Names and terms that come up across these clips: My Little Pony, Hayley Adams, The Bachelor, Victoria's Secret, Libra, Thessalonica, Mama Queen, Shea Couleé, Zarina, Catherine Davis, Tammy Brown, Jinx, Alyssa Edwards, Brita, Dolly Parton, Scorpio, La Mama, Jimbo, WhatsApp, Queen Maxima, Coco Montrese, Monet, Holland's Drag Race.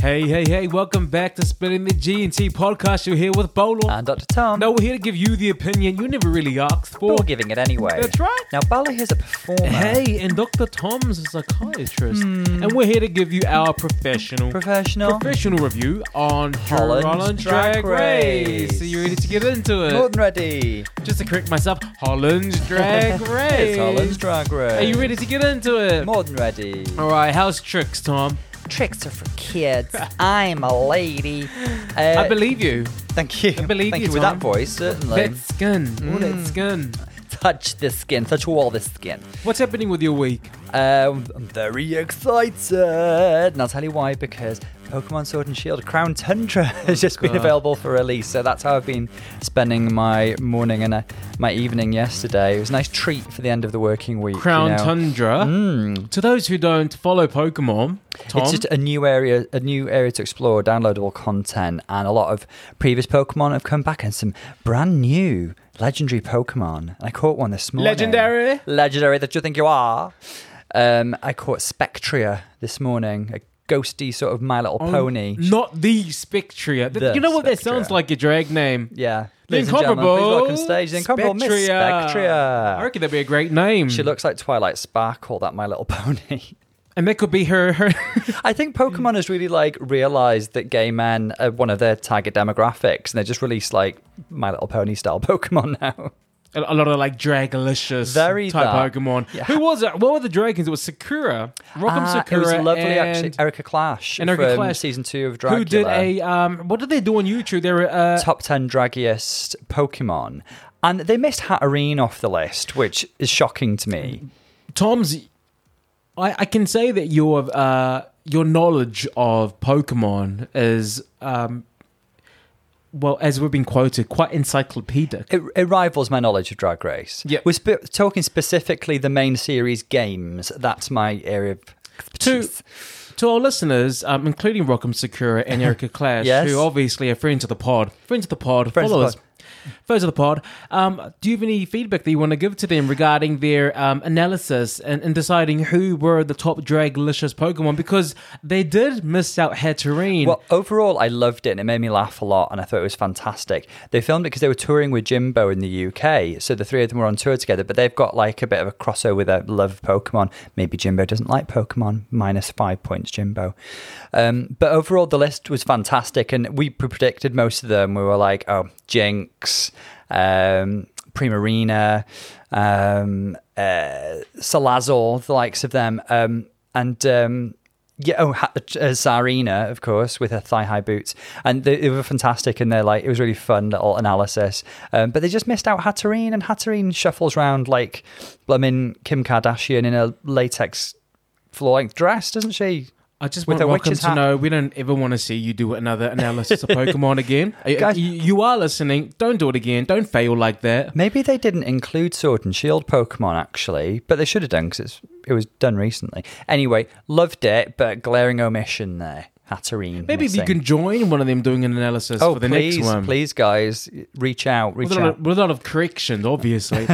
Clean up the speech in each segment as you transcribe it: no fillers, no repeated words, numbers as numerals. Hey, welcome back to Spilling the G&T Podcast. You're here with Bolo. And Dr. Tom. Now, we're here to give you the opinion you never really asked for. We're giving it anyway. That's right. Now, Bolo is a performer. Hey, and Dr. Tom's a psychiatrist. And we're here to give you our professional review on Holland's Drag Race. Are you ready to get into it? More than ready. Just to correct myself, Holland's Drag Race. It's Holland's Drag Race. Are you ready to get into it? More than ready. All right, how's tricks, Tom? Tricks are for kids. I'm a lady. I believe you. Thank you. I believe thank you, Tom. With that voice, certainly. That skin. Ooh, that skin. Touch the skin. Touch all the skin. What's happening with your week? I'm very excited. And I'll tell you why, because Pokemon Sword and Shield Crown Tundra has just been available for release. So that's how I've been spending my morning and my evening yesterday. It was a nice treat for the end of the working week. Crown Tundra. To those who don't follow Pokemon, Tom, it's just a new area to explore, downloadable content, and a lot of previous Pokemon have come back and some brand new legendary Pokemon. I caught one this morning. Legendary that you think you are. I caught Spectrier this morning, a ghosty sort of My Little Pony. Not the Spectrier. You know what that sounds like, your drag name. Yeah. Ladies and gentlemen, please welcome stage the incomparable Miss Spectrier. I reckon that'd be a great name. She looks like Twilight Sparkle, that My Little Pony. And that could be her. I think Pokemon has really realized that gay men are one of their target demographics, and they just release My Little Pony style Pokemon now. A lot of Dragalicious type Pokemon. Yeah. Who was it? What were the dragons? It was Sakura Rockham. Sakura. It was lovely, actually. Erica Clash, season 2 of Dragula. Who did what did they do on YouTube? They were top 10 draggiest Pokemon, and they missed Hatterene off the list, which is shocking to me. Tom's, I can say that your knowledge of Pokemon is. Well, as we've been quoted, quite encyclopedic. It rivals my knowledge of Drag Race. Yeah. We're talking specifically the main series games. That's my area of expertise. To our listeners, including Rockham Sakura and Erica Clash, who obviously are friends of the pod. Friends of the pod. Do you have any feedback that you want to give to them regarding their analysis and deciding who were the top Dragalicious Pokemon? Because they did miss out Hatterene. Well, overall, I loved it, and it made me laugh a lot, and I thought it was fantastic. They filmed it because they were touring with Jimbo in the UK, so the three of them were on tour together, but they've got a bit of a crossover with their love of Pokemon. Maybe Jimbo doesn't like Pokemon. -5 points, Jimbo. But overall, the list was fantastic, and we predicted most of them. We were like, oh, Jinx. Primarina, Salazzle, the likes of them, Zarina, of course, with her thigh-high boots, and they were fantastic, and they're it was really fun little analysis, but they just missed out Hatterene, and Hatterene shuffles around like blooming Kim Kardashian in a latex floor-length dress, doesn't she? I just want Rockham to know we don't ever want to see you do another analysis of Pokemon again. Guys, you are listening. Don't do it again. Don't fail like that. Maybe they didn't include Sword and Shield Pokemon, actually, but they should have done because it was done recently. Anyway, loved it, but glaring omission there. Hatterene. Maybe if you can join one of them doing an analysis for the next one. Please, guys, reach out. With a lot of corrections, obviously.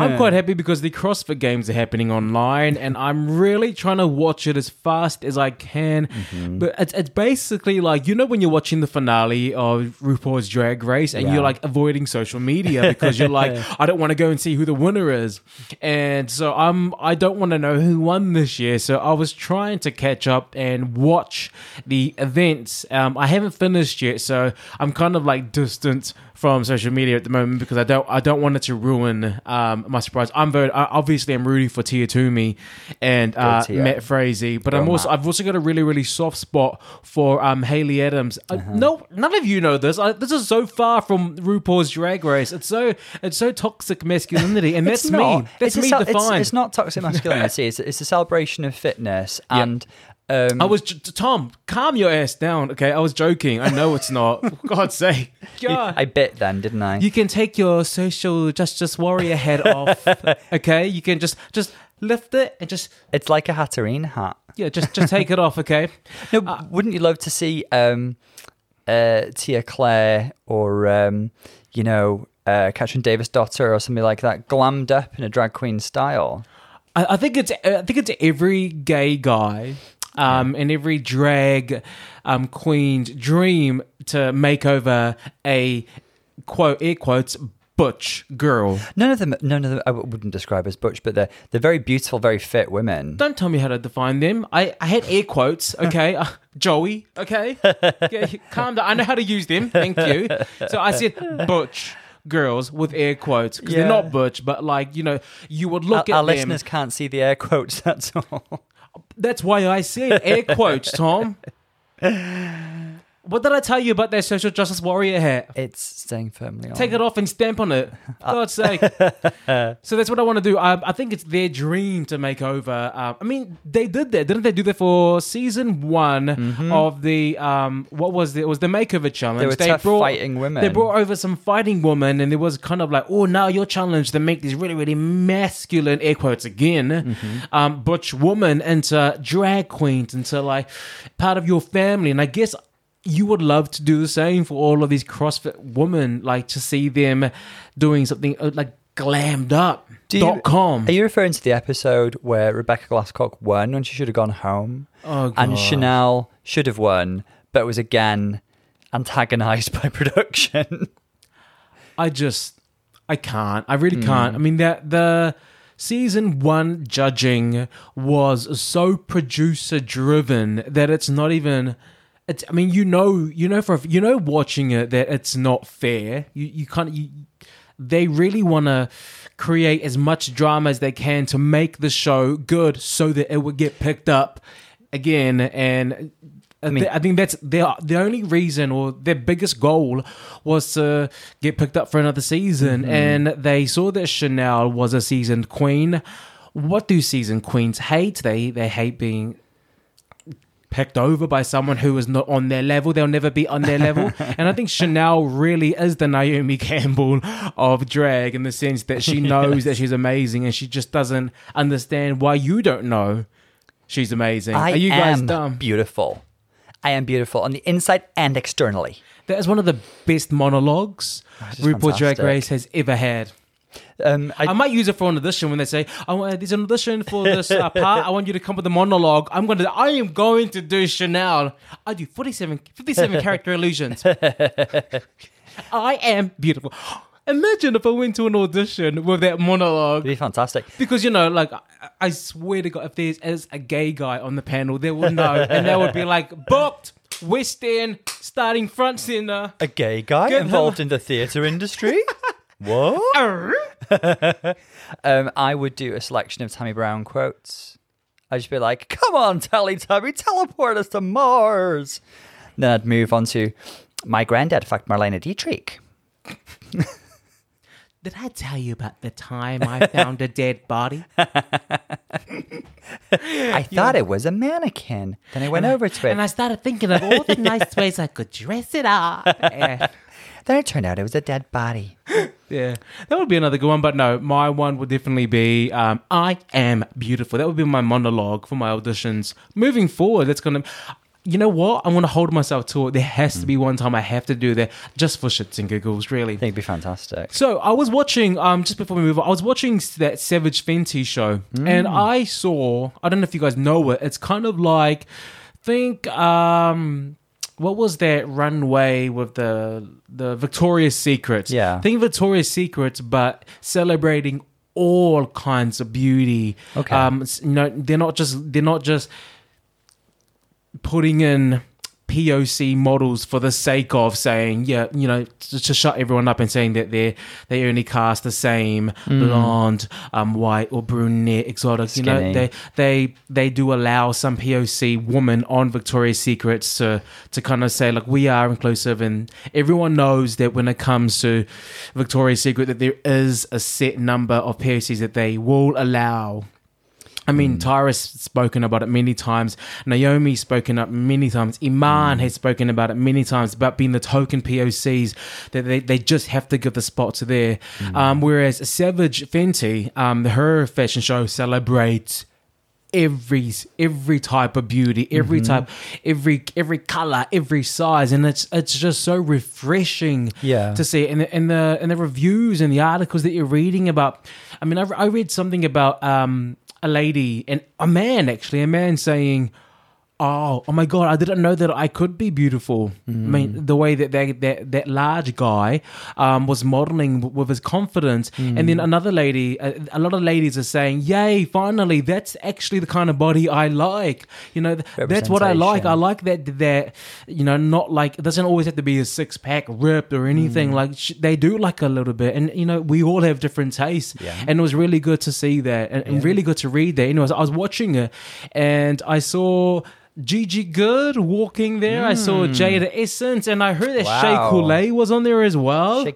I'm quite happy because the CrossFit games are happening online, and I'm really trying to watch it as fast as I can. Mm-hmm. But it's basically when you're watching the finale of RuPaul's Drag Race, and you're avoiding social media because you're I don't want to go and see who the winner is, and so I don't want to know who won this year. So I was trying to catch up and watch the events. I haven't finished yet, so I'm kind of distant from social media at the moment because I don't want it to ruin my surprise. I'm rooting for Tia Toomey and Matt Frazee, but I've also got a really really soft spot for Hayley Adams. Uh-huh. No, none of you know this. This is so far from RuPaul's Drag Race. It's so toxic masculinity, and that's me. That's me defined. It's not toxic masculinity. It's a celebration of fitness and. I was Tom, calm your ass down, okay? I was joking. I know it's not. For God's sake. God. I bit then, didn't I? You can take your social justice warrior head off, okay? You can just lift it and just... It's like a Hatterene hat. Yeah, just take it off, okay? No, wouldn't you love to see Tia Clare or, Catherine Davis' daughter or somebody like that glammed up in a drag queen style? I think it's every gay guy... and every drag queen's dream to make over a, quote, air quotes, butch girl. None of them I wouldn't describe as butch, but they're very beautiful, very fit women. Don't tell me how to define them. I had air quotes, okay? Joey, okay? Yeah, calm down. I know how to use them. Thank you. So I said butch girls with air quotes because they're not butch, but like, you know, you would look at them. Our listeners can't see the air quotes, that's all. That's why I said air quotes, Tom. What did I tell you about that social justice warrior hat? It's staying firmly on. Take it off and stamp on it. For God's sake. So that's what I want to do. I think it's their dream to make over. I mean, they did that. Didn't they do that for season one of the, what was it? It was the makeover challenge. They were tough fighting women. They brought over some fighting women and there was kind of like, oh, now you're challenged to make these really, really masculine, air quotes again, butch woman into drag queens, into like part of your family. And I guess you would love to do the same for all of these CrossFit women, like to see them doing something like glammedup.com. Are you referring to the episode where Rebecca Glasscock won when she should have gone home? Oh, God. And Chanel should have won, but was again antagonized by production. I can't. I really can't. I mean, the season one judging was so producer driven that it's not even... I mean, you know, watching it that it's not fair. You can't. They really want to create as much drama as they can to make the show good, so that it would get picked up again. And I think that's the only reason, or their biggest goal, was to get picked up for another season. And they saw that Chanel was a seasoned queen. What do seasoned queens hate? They hate being picked over by someone who is not on their level. They'll never be on their level. And I think Chanel really is the Naomi Campbell of drag, in the sense that she knows that she's amazing and she just doesn't understand why you don't know she's amazing. Are you guys dumb? Beautiful. I am beautiful on the inside and externally. That is one of the best monologues RuPaul Drag Race has ever had. I might use it for an audition when they say, there's an audition for this part. I want you to come with a monologue. I am going to do Chanel. I do 57 character illusions. I am beautiful. Imagine if I went to an audition with that monologue. It'd be fantastic. Because, you know, like, I swear to God, if there's a gay guy on the panel, they will know. And they would be like, booked. West End, starting front center. A gay guy involved in the theatre industry? What? I would do a selection of Tammy Brown quotes. I'd just be like, come on, Teletubby, teleport us to Mars. Then I'd move on to, my granddad fucked Marlena Dietrich. Did I tell you about the time I found a dead body? I thought it was a mannequin. Then I went over to it. And I started thinking of all the nice ways I could dress it up. Yeah. Then it turned out it was a dead body. Yeah. That would be another good one, but no, my one would definitely be I am beautiful. That would be my monologue for my auditions. Moving forward, that's going to... You know what? I'm going to hold myself to it. There has to be one time I have to do that just for shits and giggles, really. I think it'd be fantastic. So I was watching, just before we move on, I was watching that Savage Fenty show, and I saw, I don't know if you guys know it, it's kind of like, think... what was that runway with the Victoria's Secret? Yeah. Think Victoria's Secret, but celebrating all kinds of beauty. Okay. No, they're not just putting in POC models for the sake of saying, yeah, you know, to shut everyone up and saying that they only cast the same blonde, white or brunette, exotic. Skinny. You know, they do allow some POC woman on Victoria's Secret to kind of say, like, we are inclusive, and everyone knows that when it comes to Victoria's Secret that there is a set number of POCs that they will allow. I mean, Tyra's spoken about it many times. Naomi's spoken up many times. Iman has spoken about it many times, about being the token POCs, that they just have to give the spot to there. Whereas Savage Fenty, her fashion show celebrates every type of beauty, every type, every color, every size, and it's just so refreshing to see. And the reviews and the articles that you're reading about. I mean, I read something about a lady and a man saying, Oh my God, I didn't know that I could be beautiful. I mean, the way that that large guy was modeling with his confidence. And then another lady, a lot of ladies are saying, yay, finally, that's actually the kind of body I like. You know, that's what I like. I like that, you know, not like, it doesn't always have to be a six-pack ripped or anything. Like, they do like a little bit. And, you know, we all have different tastes. Yeah. And it was really good to see that and really good to read that. Anyways, I was watching it and I saw Gigi Good walking there. I saw Jada Essence, and I heard that Shea Couleé was on there as well. Shea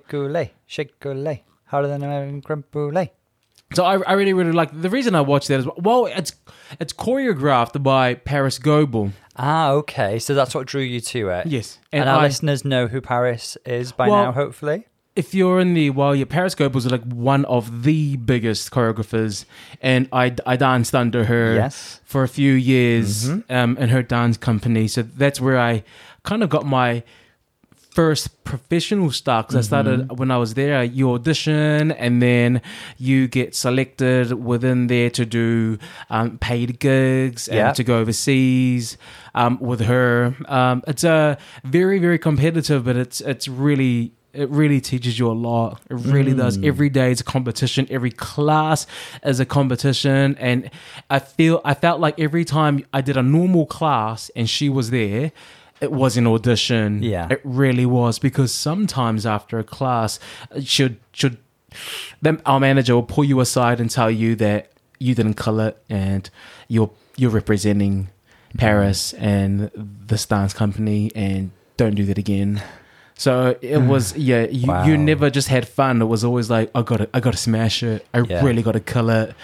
Couleé. How do they know creme brulee? So I really, really like. The reason I watched that is, well, it's choreographed by Parris Goebbels. Ah, okay. So that's what drew you to it. Yes. And our listeners know who Parris is by now, hopefully. If you're in the... Well, your Parris Goebbels was like one of the biggest choreographers. And I danced under her for a few years in her dance company. So that's where I kind of got my first professional start. Because I started when I was there. You audition and then you get selected within there to do paid gigs and to go overseas with her. It's very, very competitive, but it's really... It really teaches you a lot. It really does. Every day is a competition. Every class is a competition. And I felt like every time I did a normal class and she was there, it was an audition. Yeah. It really was. Because sometimes after a class, our manager will pull you aside and tell you that you didn't kill it and you're representing Parris and this dance company and don't do that again. So it was, you never just had fun. It was always like, I got to smash it. I really got to kill it.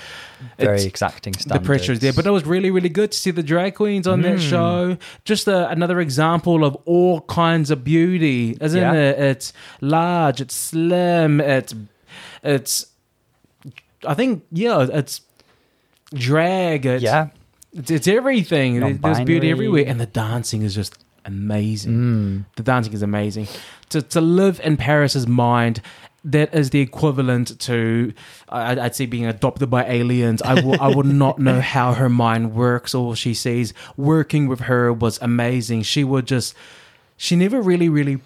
Very exacting standards. The pressure is there. But it was really, really good to see the drag queens on that show. Just another example of all kinds of beauty, isn't it? It's large, it's slim, it's drag. It's everything. Non-binary. There's beauty everywhere. And the dancing is just amazing. The dancing is amazing. To live in Paris's mind, that is the equivalent to, I'd say, being adopted by aliens. I would not know how her mind works or she sees. Working with her was amazing. She never really, really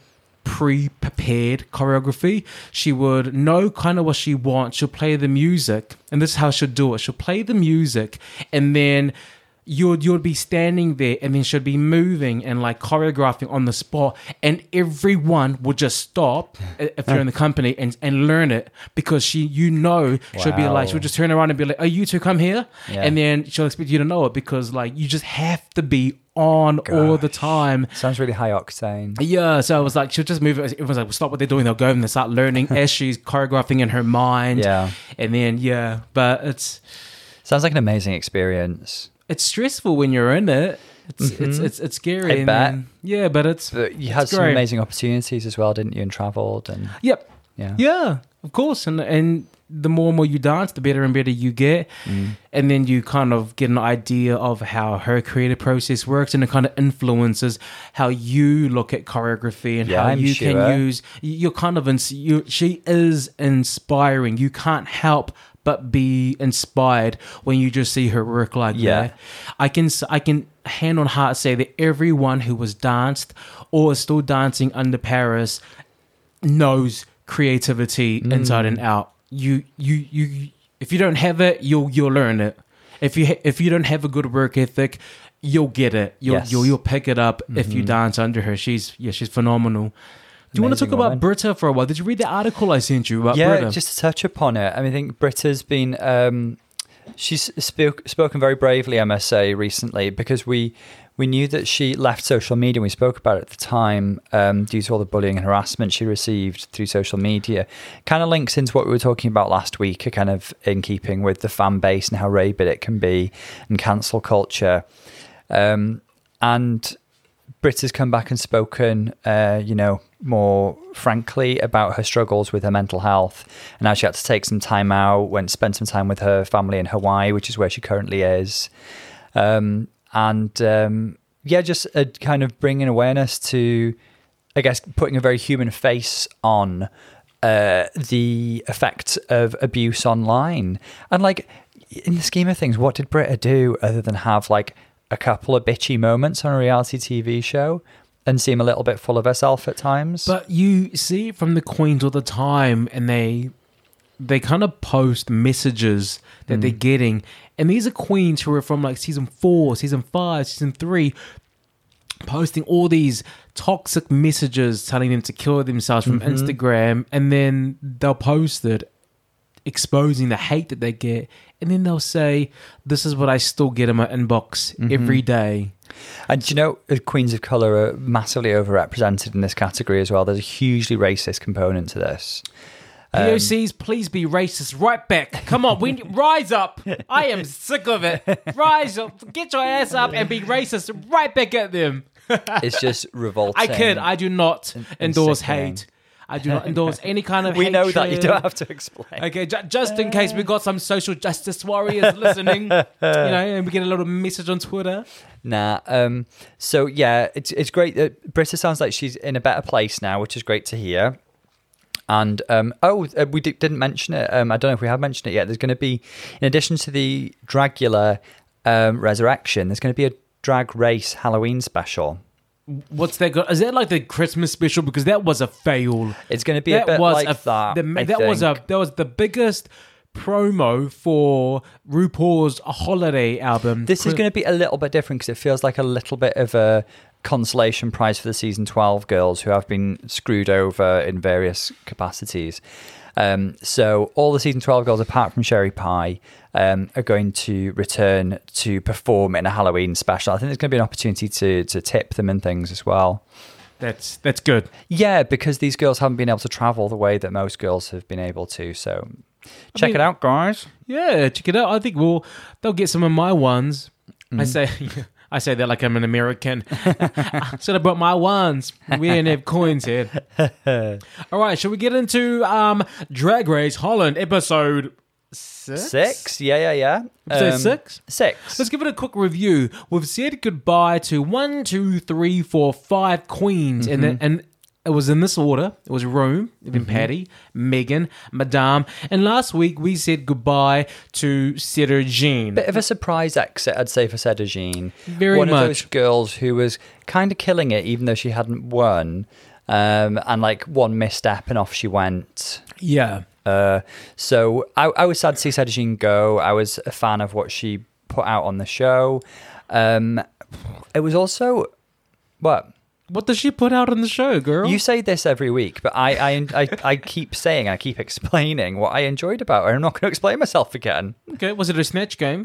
pre-prepared choreography. She would know kind of what she wants. She'll play the music, and this is how she'll do it. She'll play the music, and then you'd be standing there, and then she'd be moving and like choreographing on the spot, and everyone would just stop if you're in the company and learn it, because she'll be like, she'll just turn around and be like, oh, you two come here, and then she'll expect you to know it, because like you just have to be on all the time. Sounds really high octane. Yeah, so I was like, she'll just move it. Everyone's like, well, stop what they're doing. They'll go and they'll start learning as she's choreographing in her mind. Yeah, and then but it sounds like an amazing experience. It's stressful when you're in it. It's scary. I bet. But you had some amazing opportunities as well, didn't you? And travelled and yeah, of course. And the more and more you dance, the better and better you get. And then you kind of get an idea of how her creative process works, and it kind of influences how you look at choreography and how you can use. You're kind of she is inspiring. You can't help but be inspired when you just see her work like that. I can hand on heart say that everyone who was danced or is still dancing under Parris knows creativity inside and out. You if you don't have it, you'll learn it. If you don't have a good work ethic, you'll get it. You'll pick it up if you dance under her. She's phenomenal. Do you want to talk about Brita for a while? Did you read the article I sent you about Brita? Yeah, just to touch upon it. I mean, I think Brita's been... she's spoken very bravely, I must say, recently, because we knew that she left social media. We spoke about it at the time due to all the bullying and harassment she received through social media. Kind of links into what we were talking about last week, kind of in keeping with the fan base and how rabid it can be and cancel culture. And Brita's come back and spoken, more frankly about her struggles with her mental health, and how she had to take some time out, went spend some time with her family in Hawaii, which is where she currently is. Just a kind of bringing awareness to, I guess, putting a very human face on the effect of abuse online. And like, in the scheme of things, what did Brita do other than have like a couple of bitchy moments on a reality TV show and seem a little bit full of herself at times. But you see it from the queens all the time, and they kind of post messages that they're getting. And these are queens who are from like season 4, season 5, season 3, posting all these toxic messages telling them to kill themselves from Instagram. And then they'll post it, exposing the hate that they get. And then they'll say, this is what I still get in my inbox every day. And you know, queens of colour are massively overrepresented in this category as well. There's a hugely racist component to this. POCs, please be racist right back. Come on, we rise up. I am sick of it. Rise up. Get your ass up and be racist right back at them. It's just revolting. I do not endorse hate. I do not endorse any kind of hatred. We know that. You don't have to explain. Okay, just in case we got some social justice warriors listening, you know, and we get a little message on Twitter. Nah. So, yeah, it's great that Brita sounds like she's in a better place now, which is great to hear. And, we didn't mention it. I don't know if we have mentioned it yet. There's going to be, in addition to the Dragula resurrection, there's going to be a drag race Halloween special. What's that got? Is that like the Christmas special? Because that was a fail. It's going to be that was the biggest promo for RuPaul's holiday album. This is going to be a little bit different because it feels like a little bit of a consolation prize for the season 12 girls who have been screwed over in various capacities. So all the season 12 girls apart from Sherry Pie are going to return to perform in a Halloween special. I think there's going to be an opportunity to tip them and things as well. That's good. Yeah, because these girls haven't been able to travel the way that most girls have been able to. So check it out, guys. Yeah, check it out. I think they'll get some of my ones. I say that like I'm an American. Should have brought my ones. We didn't have coins here. All right, should we get into Drag Race Holland episode 6? Yeah. Episode 6? 6. Let's give it a quick review. We've said goodbye to 5 queens. And it was in this order. It was Rome, then Patty, Megan, Madame. And last week, we said goodbye to Cedar Jean. Bit of a surprise exit, I'd say, for Cedar Jean. Very much. One of those girls who was kind of killing it, even though she hadn't won. And like one misstep and off she went. Yeah. So I was sad to see Cedar Jean go. I was a fan of what she put out on the show. It was also... What does she put out on the show, girl? You say this every week, but I keep saying, I keep explaining what I enjoyed about her. I'm not going to explain myself again. Okay, was it a snatch game?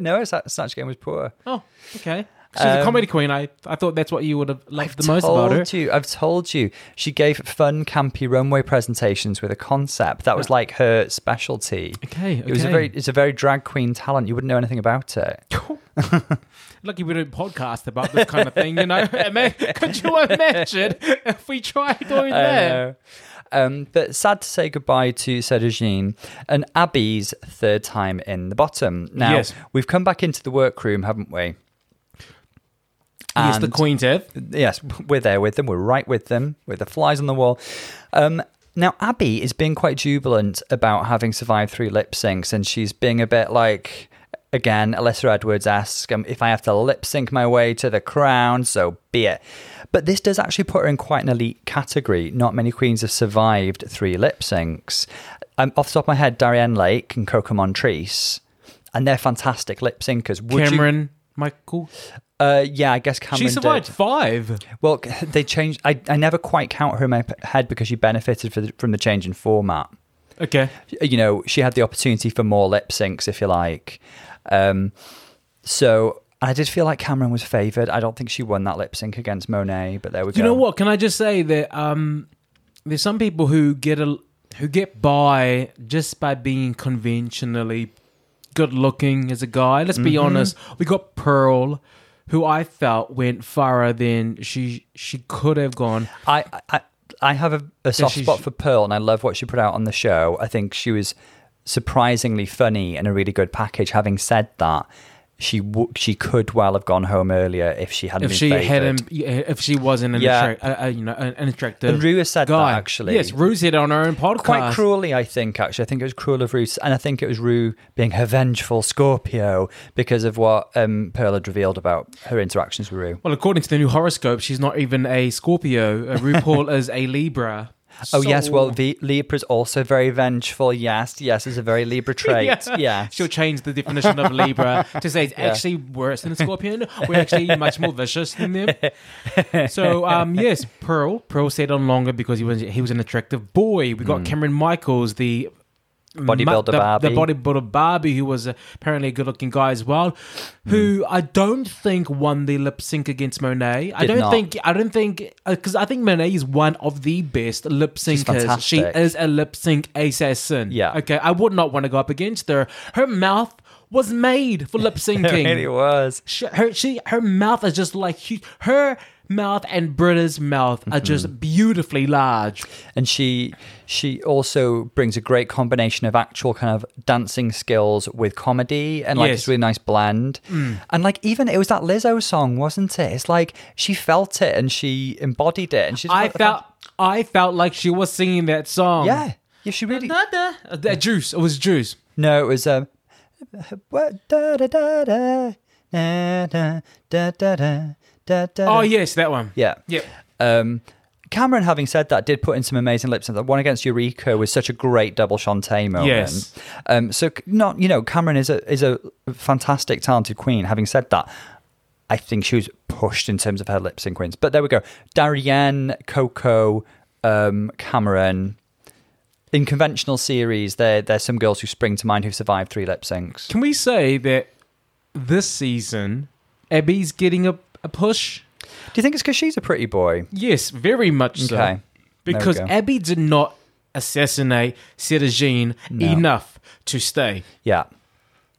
No, snatch game was poor. Oh, okay. She's a comedy queen. I thought that's what you would have loved most about her. I've told you. She gave fun, campy runway presentations with a concept. That was like her specialty. Okay. It's a very drag queen talent. You wouldn't know anything about it. Lucky we don't podcast about this kind of thing, you know? Could you imagine if we tried doing that? But sad to say goodbye to Cedar Jean and Abby's third time in the bottom. Now, We've come back into the workroom, haven't we? And yes, the queens have. Yes, we're there with them. We're right with them, with the flies on the wall. Now, Abby is being quite jubilant about having survived 3 lip syncs, and she's being a bit like... Again, Alyssa Edwards-esque, if I have to lip-sync my way to the crown, so be it. But this does actually put her in quite an elite category. Not many queens have survived 3 lip-syncs. Off the top of my head, Darianne Lake and Coco Montrese, and they're fantastic lip-synkers. Cameron Michaels? Yeah, I guess Cameron. She survived 5. Well, they changed. I never quite count her in my head because she benefited from the change in format. Okay. You know, she had the opportunity for more lip-syncs, if you like. So I did feel like Cameron was favoured. I don't think she won that lip sync against Monet, but there we go. You know what? Can I just say that there's some people who get by just by being conventionally good looking as a guy. Let's be honest. We got Pearl, who I felt went further than she could have gone. I have a soft spot for Pearl, and I love what she put out on the show. I think she was surprisingly funny and a really good package. Having said that, she could well have gone home earlier if she hadn't. If she wasn't an attractive. And Rue has said that actually. Yes, Rue said on her own podcast. Quite cruelly, I think. Actually, I think it was cruel of Rue, and I think it was Rue being her vengeful Scorpio because of what Pearl had revealed about her interactions with Rue. Well, according to the new horoscope, she's not even a Scorpio. RuPaul is a Libra. Oh, so... yes. Well, the Libra is also very vengeful. Yes. Yes, it's a very Libra trait. Yeah. She'll change the definition of Libra to say it's actually worse than a Scorpion. We're actually much more vicious than them. So, yes, Pearl stayed on longer because he was an attractive boy. We got Cameron Michaels, the bodybuilder Barbie. The bodybuilder Barbie, who was apparently a good-looking guy as well, who I don't think won the lip sync against Monet. I don't think, because I think Monet is one of the best lip syncers. She is a lip sync assassin. Yeah. Okay, I would not want to go up against her. Her mouth was made for lip syncing. It really was. Her mouth is just like huge. Her mouth and Brita's mouth are just beautifully large, and she also brings a great combination of actual kind of dancing skills with comedy, and like this really nice blend. And like even it was that Lizzo song, wasn't it? It's like she felt it and she embodied it, and I felt like she was singing that song. Yeah, she really. That Juice. It was Juice. No, it was Oh, yes, that one. Yeah. Cameron, having said that, did put in some amazing lip sync. The one against Eureka was such a great double Shantae moment. Yes. So, not Cameron is a fantastic, talented queen. Having said that, I think she was pushed in terms of her lip sync wins. But there we go. Darien, Coco, Cameron. In conventional series, there's some girls who spring to mind who survived 3 lip syncs. Can we say that this season, Abby's getting a push? Do you think it's because she's a pretty boy? Yes, very much so. Okay. Because Abby did not assassinate Cedar Jean enough to stay. Yeah.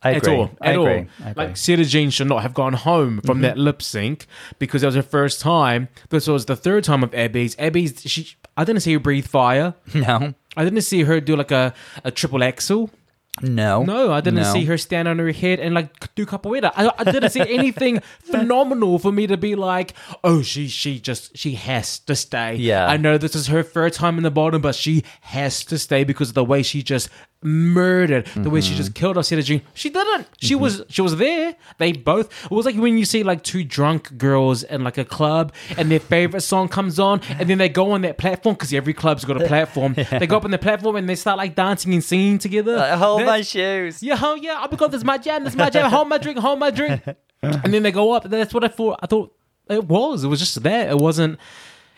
I agree. At all. Like, Cedar Jean should not have gone home from that lip sync because that was her first time. This was the third time of Abby's. I didn't see her breathe fire. No. I didn't see her do like a triple axel. No, I didn't see her stand on her head and like do capoeira. I didn't see anything phenomenal for me to be like, oh, she has to stay. Yeah, I know this is her third time in the bottom, but she has to stay because of the way she just murdered, the way she just killed us. She didn't. She was there. They both. It was like when you see like 2 drunk girls in like a club, and their favorite song comes on, and then they go on that platform because every club's got a platform. They go up on the platform and they start like dancing and singing together. My shoes. Yeah, oh yeah. Oh my God, this is my jam. Hold my drink. And then they go up. That's what I thought. I thought it was. It was just there. It wasn't.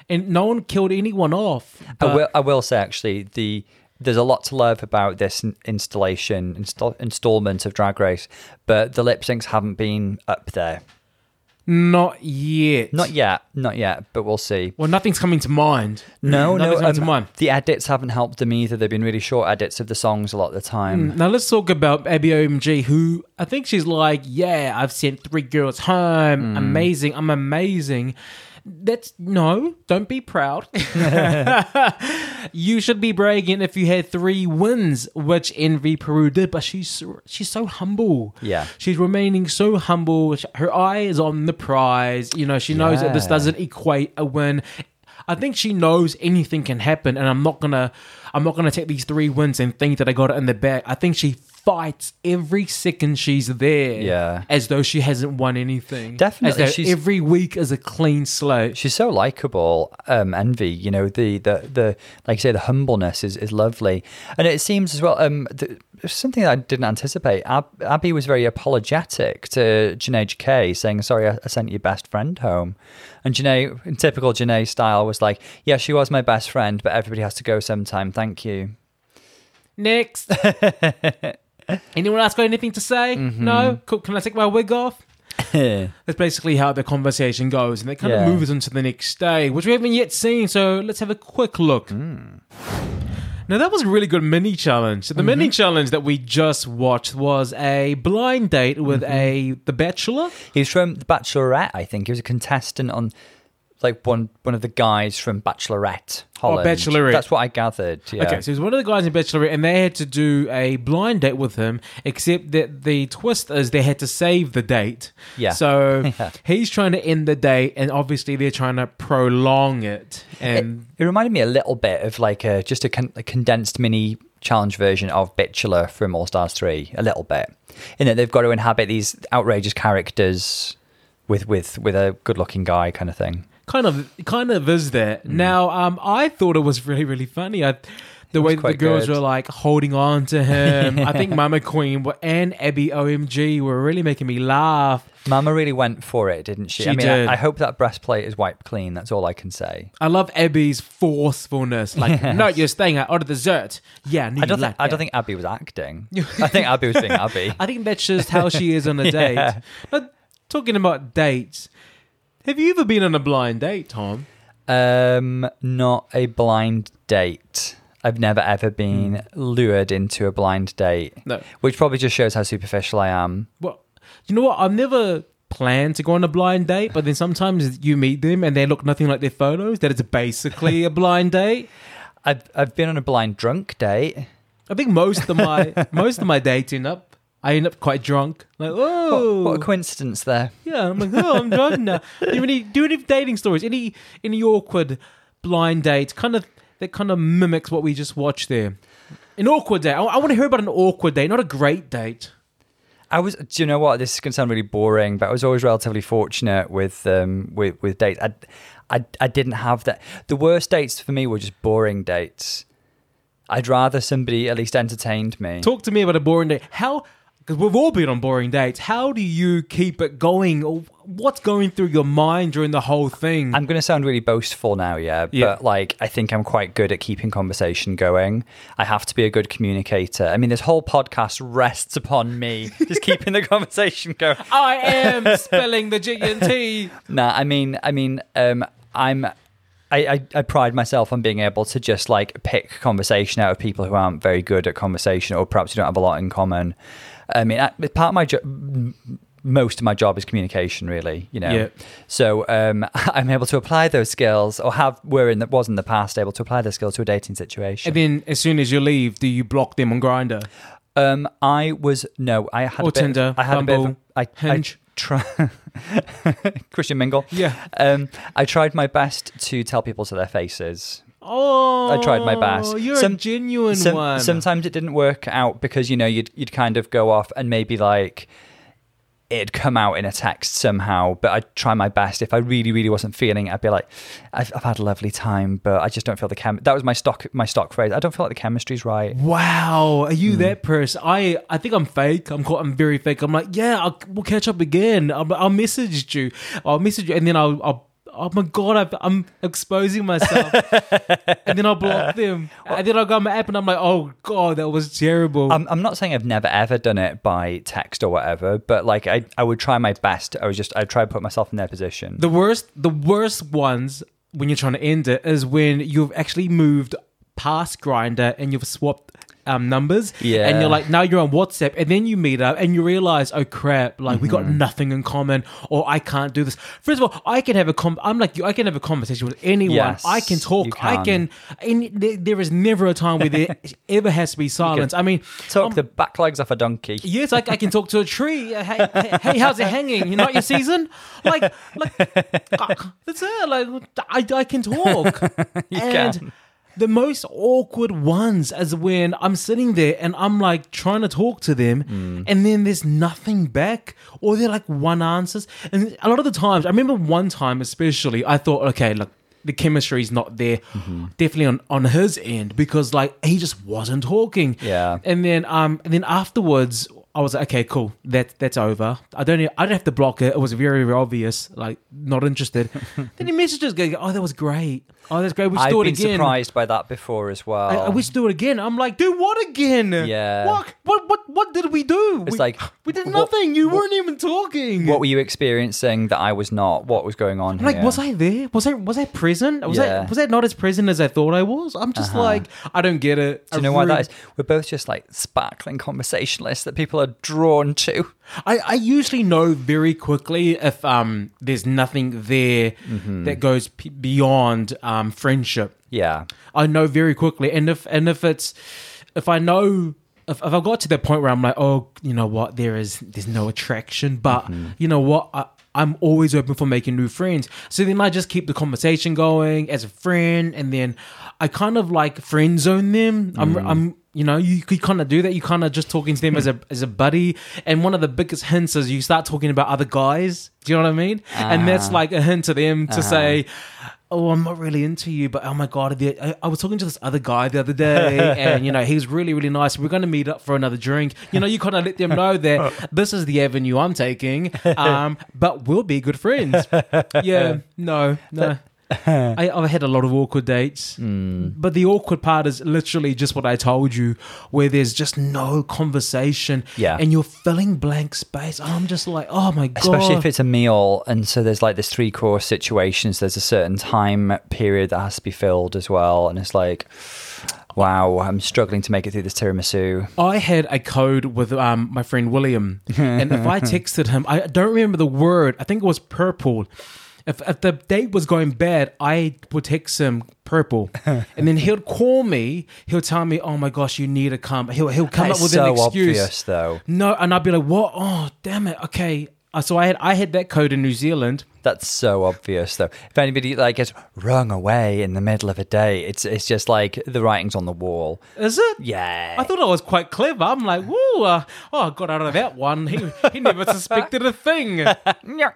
And no one killed anyone off. I will say actually, there's a lot to love about this installment of Drag Race, but the lip syncs haven't been up there. Not yet, but we'll see. Well, nothing's coming to mind. No, the edits haven't helped them either. They've been really short edits of the songs a lot of the time. Now let's talk about Abby OMG, who I think she's like, yeah, I've sent 3 girls home. Amazing, I'm amazing. Don't be proud. You should be bragging if you had 3 wins, which Envy Peru did, but she's so humble. Yeah. She's remaining so humble. Her eye is on the prize. She knows that this doesn't equate a win. I think she knows anything can happen, and I'm not gonna take these 3 wins and think that I got it in the bag. I think she fights every second she's there, as though she hasn't won anything. Definitely, as though every week is a clean slate. She's so likable, Envy. The like you say, the humbleness is lovely, and it seems as well. Something that I didn't anticipate. Abby was very apologetic to Janae K, saying, "Sorry, I sent your best friend home." And Janae, in typical Janae style, was like, "Yeah, she was my best friend, but everybody has to go sometime. Thank you." Next. Anyone else got anything to say? No? Cool. Can I take my wig off? That's basically how the conversation goes, and it kind of moves on to the next day, which we haven't yet seen, so let's have a quick look. Now, that was a really good mini-challenge. The mini-challenge that we just watched was a blind date with the Bachelor. He was from The Bachelorette, I think. He was a contestant on... like one of the guys from Bachelorette Holland. Oh, Bachelorette. That's what I gathered, yeah. Okay, so he's one of the guys in Bachelorette, and they had to do a blind date with him, except that the twist is they had to save the date. Yeah. So he's trying to end the date, and obviously they're trying to prolong it. And it reminded me a little bit of like a condensed mini challenge version of Bachelor from All Stars 3, a little bit. In that they've got to inhabit these outrageous characters with a good-looking guy kind of thing. Kind of is that. Now, I thought it was really, really funny. The way that the girls were like holding on to him. I think Mama Queen and Abby OMG were really making me laugh. Mama really went for it, didn't she? I mean, I hope that breastplate is wiped clean. That's all I can say. I love Abby's forcefulness. Like, no, you're staying out of dessert. Yeah, I don't think Abby was acting. I think Abby was being Abby. I think that's just how she is on a date. But talking about dates, have you ever been on a blind date, Tom? Not a blind date. I've never ever been lured into a blind date. No. Which probably just shows how superficial I am. Well, you know what? I've never planned to go on a blind date, but then sometimes you meet them and they look nothing like their photos. That it's basically a blind date. I've been on a blind drunk date. I think most of my dates I end up quite drunk. Like, oh, what a coincidence there. Yeah, I'm like, oh, I'm drunk now. Do you have any dating stories? Any awkward blind dates? That kind of mimics what we just watched there. An awkward date. I want to hear about an awkward date, not a great date. Do you know what? This is going to sound really boring, but I was always relatively fortunate with dates. I didn't have that. The worst dates for me were just boring dates. I'd rather somebody at least entertained me. Talk to me about a boring date. Because we've all been on boring dates. How do you keep it going? Or what's going through your mind during the whole thing? I'm going to sound really boastful now, yeah. But like, I think I'm quite good at keeping conversation going. I have to be a good communicator. I mean, this whole podcast rests upon me just keeping the conversation going. I am spilling the G&T. Nah, I pride myself on being able to just like pick conversation out of people who aren't very good at conversation or perhaps who don't have a lot in common. I mean, most of my job is communication, really, you know. Yeah. So I'm able to apply those skills, or was in the past able to apply those skills to a dating situation. And then as soon as you leave, do you block them on Grindr? Tinder, Hinge. Christian Mingle. Yeah. I tried my best to tell people to their faces. Oh, I tried my best. You're a genuine one. Sometimes it didn't work out because, you know, you'd kind of go off and maybe like it'd come out in a text somehow, but I'd try my best. If I really, really wasn't feeling it, I'd be like, I've had a lovely time, but I just don't feel the chemistry. That was my stock phrase. I don't feel like the chemistry's right. Wow. Are you that person? I think I'm fake. I'm very fake. I'm like, yeah, we'll catch up again. I'll message you. And then I'll oh my God, I'm exposing myself. And then I'll block them. And then I'll go on my app and I'm like, oh God, that was terrible. I'm not saying I've never ever done it by text or whatever, but like I would try my best. I'd try to put myself in their position. The worst ones when you're trying to end it is when you've actually moved past Grindr and you've swapped numbers, yeah, and you're like, now you're on WhatsApp, and then you meet up and you realize, oh crap, like we got nothing in common, or I can't do this. First of all, I can have a conversation with anyone. Yes, I can talk. There is never a time where there ever has to be silence. I mean, talk the back legs off a donkey. Yes, I can talk to a tree. Hey, how's it hanging? You know, your season. Like that's it. Like I can talk. The most awkward ones is when I'm sitting there and I'm like trying to talk to them and then there's nothing back, or they're like one answers. And a lot of the times, I remember one time especially, I thought, okay, look, the chemistry's not there, definitely on his end, because like he just wasn't talking. Yeah. And then afterwards, I was like, okay, cool, that's over. I don't have to block it. It was very, very obvious, like not interested. Then the messages go, oh, that was great. Oh, that's great. We should do it again. I've been surprised by that before as well. We should do it again. I'm like, do what again? Yeah. What did we do? It's we did nothing. You weren't even talking. What were you experiencing that I was not? What was going on here? Like, was I there? Was I present? Was I not as present as I thought I was? I'm just like, I don't get it. Do you know why that is? We're both just like sparkling conversationalists that people are are drawn to. I usually know very quickly if there's nothing there that goes beyond friendship. Yeah, I know very quickly, and if I got to the point where I'm like, oh, you know what, there's no attraction, but you know what, I'm always open for making new friends. So then I just keep the conversation going as a friend, and then I kind of like friend zone them. I'm you know, you kind of do that. You kind of just talking to them as a buddy. And one of the biggest hints is you start talking about other guys. Do you know what I mean? And that's like a hint to them to say, oh, I'm not really into you, but oh my God, I was talking to this other guy the other day and, you know, he was really, really nice. We're going to meet up for another drink. You know, you kind of let them know that this is the avenue I'm taking, but we'll be good friends. Yeah, no. I've had a lot of awkward dates, but the awkward part is literally just what I told you, where there's just no conversation, and you're filling blank space. I'm just like, oh my God. Especially if it's a meal, and so there's like this 3-course situations, there's a certain time period that has to be filled as well, and it's like, wow, I'm struggling to make it through this tiramisu. I had a code with my friend William, and if I texted him, I don't remember the word, I think it was purple. If the date was going bad, I would text him purple, and then he'll call me. He'll tell me, "Oh my gosh, you need to come." He'll come up with an excuse. That's so obvious, though. No, and I'd be like, "What? Oh, damn it. Okay." So I had that code in New Zealand. That's so obvious, though. If anybody like gets rung away in the middle of a day, it's just like the writing's on the wall. Is it? Yeah. I thought I was quite clever. I'm like, woo, I got out of that one. He never suspected a thing. No.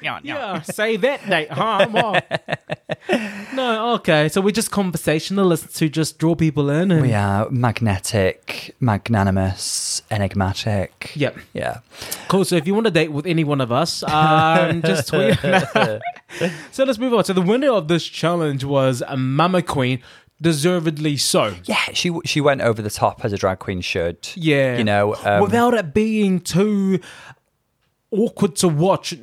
Yeah, say that date, huh? I'm off. No, okay. So we're just conversationalists who just draw people in. And... we are magnetic, magnanimous, enigmatic. Yep. Yeah. Cool. So if you want to date with any one of us, just tweet. So let's move on. So the winner of this challenge was Mama Queen, deservedly so. Yeah, she went over the top as a drag queen should. Yeah, you know, without it being too awkward to watch.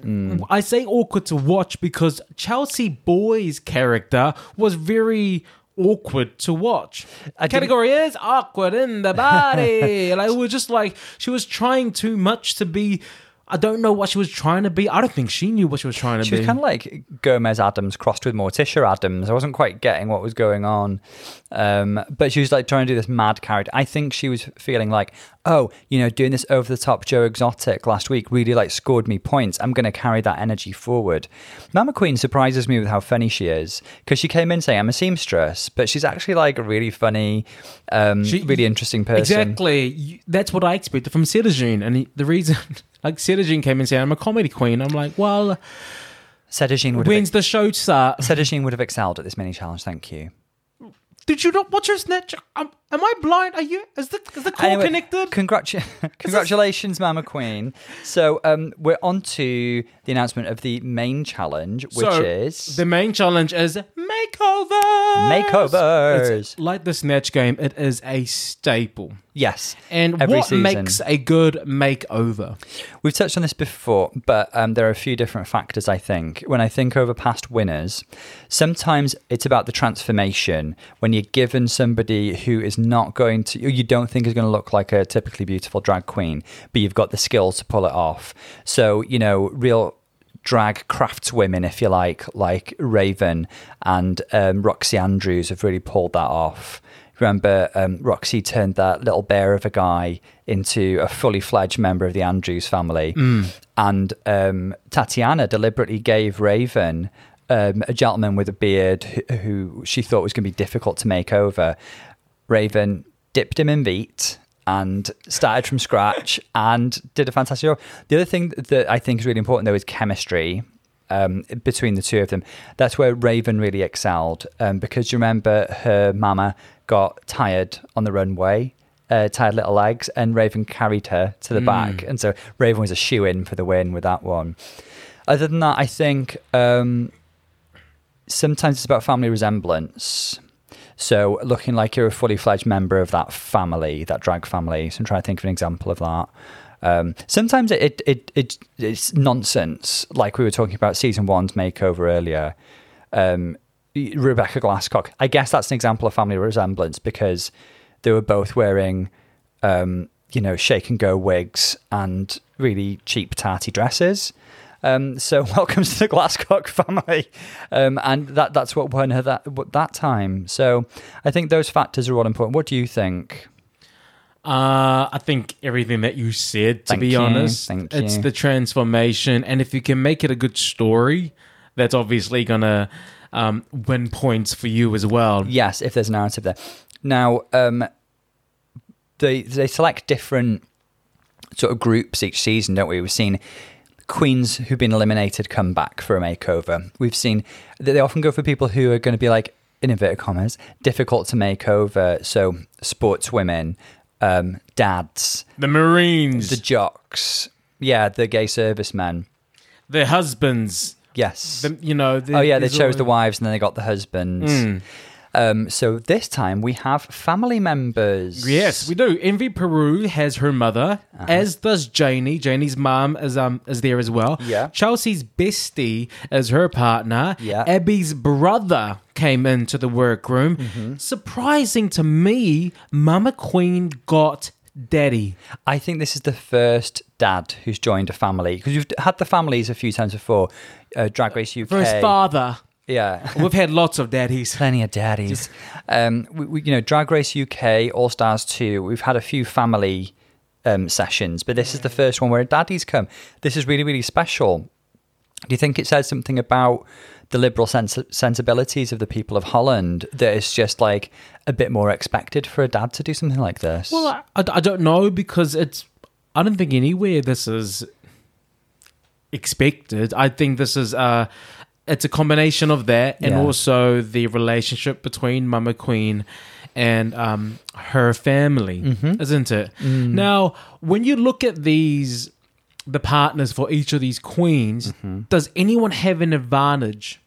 I say awkward to watch because Chelsea Boy's character was very awkward to watch. Category is awkward in the body. Like we were just like she was trying too much to be. I don't know what she was trying to be. I don't think she knew what she was trying to be. She was kind of like Gomez Adams crossed with Morticia Adams. I wasn't quite getting what was going on. But she was like trying to do this mad character. I think she was feeling like, oh, you know, doing this over-the-top Joe Exotic last week really like scored me points. I'm going to carry that energy forward. Mama Queen surprises me with how funny she is because she came in saying, I'm a seamstress, but she's actually like a really funny, really interesting person. Exactly. That's what I expected from Cedar Jean. And the reason... like Cedar Jean came and said, I'm a comedy queen. I'm like, well, Cedar Jean would when's the show start? Cedar Jean would have excelled at this mini challenge, thank you. Did you not watch her snatch? Am I blind? Are you? Is the call anyway, connected? Congratulations, Mama Queen. So we're on to the announcement of the main challenge, which is... the main challenge is makeovers. It's like the snatch game, it is a staple. Yes. And every season. Makes a good makeover? We've touched on this before, but there are a few different factors, I think. When I think over past winners, sometimes it's about the transformation. When you're given somebody who is not going to, you don't think is going to look like a typically beautiful drag queen, but you've got the skills to pull it off. So, you know, real drag craftswomen, if you like Raven and Roxy Andrews have really pulled that off. Remember, Roxy turned that little bear of a guy into a fully fledged member of the Andrews family. And Tatiana deliberately gave Raven a gentleman with a beard who she thought was going to be difficult to make over. Raven dipped him in Veet and started from scratch and did a fantastic job. The other thing that I think is really important, though, is chemistry between the two of them. That's where Raven really excelled because you remember her mama got tired on the runway, tired little legs, and Raven carried her to the back. And so Raven was a shoe-in for the win with that one. Other than that, I think... sometimes it's about family resemblance. So looking like you're a fully fledged member of that family, that drag family. So I'm trying to think of an example of that. Sometimes it's nonsense. Like we were talking about season 1's makeover earlier. Rebecca Glasscock. I guess that's an example of family resemblance because they were both wearing you know, shake and go wigs and really cheap tarty dresses. So welcome to the Glasscock family. And that's what won her that time. So I think those factors are all important. What do you think? I think everything that you said, to be honest. It's the transformation. And if you can make it a good story, that's obviously going to win points for you as well. Yes, if there's narrative there. Now, they select different sort of groups each season, don't we? We've seen queens who've been eliminated come back for a makeover. We've seen that they often go for people who are going to be, like, in inverted commas, difficult to make over. So sports women, dads, the Marines, the jocks, the gay servicemen, their husbands. Yes. They chose the wives and then they got the husbands. Mm. So this time we have family members. Yes, we do. Envy Peru has her mother, as does Janie. Janie's mom is there as well. Yeah. Chelsea's bestie is her partner. Yeah. Abby's brother came into the workroom. Mm-hmm. Surprising to me, Mama Queen got daddy. I think this is the first dad who's joined a family, because you've had the families a few times before. Drag Race UK. First father. Yeah. We've had lots of daddies. Plenty of daddies. We Drag Race UK, All Stars 2, we've had a few family sessions, but this is the first one where daddies come. This is really, really special. Do you think it says something about the liberal sensibilities of the people of Holland that it's just like a bit more expected for a dad to do something like this? Well, I don't know, because I don't think anywhere this is expected. I think this is... it's a combination of that and also the relationship between Mama Queen and her family, isn't it? Mm. Now, when you look at the partners for each of these queens, does anyone have an advantage?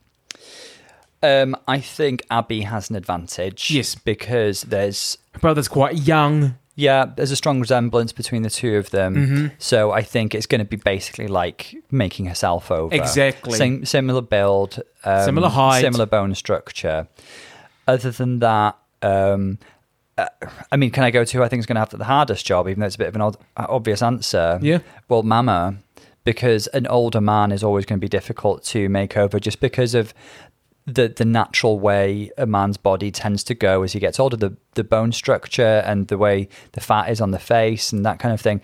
I think Abby has an advantage. Yes. Because her brother's quite young. Yeah, there's a strong resemblance between the two of them. Mm-hmm. So I think it's going to be basically like making herself over. Exactly. Similar build. Similar height. Similar bone structure. Other than that, can I go to who I think is going to have the hardest job, even though it's a bit of an obvious answer? Yeah. Well, Mama, because an older man is always going to be difficult to make over just because of the natural way a man's body tends to go as he gets older, the bone structure and the way the fat is on the face and that kind of thing.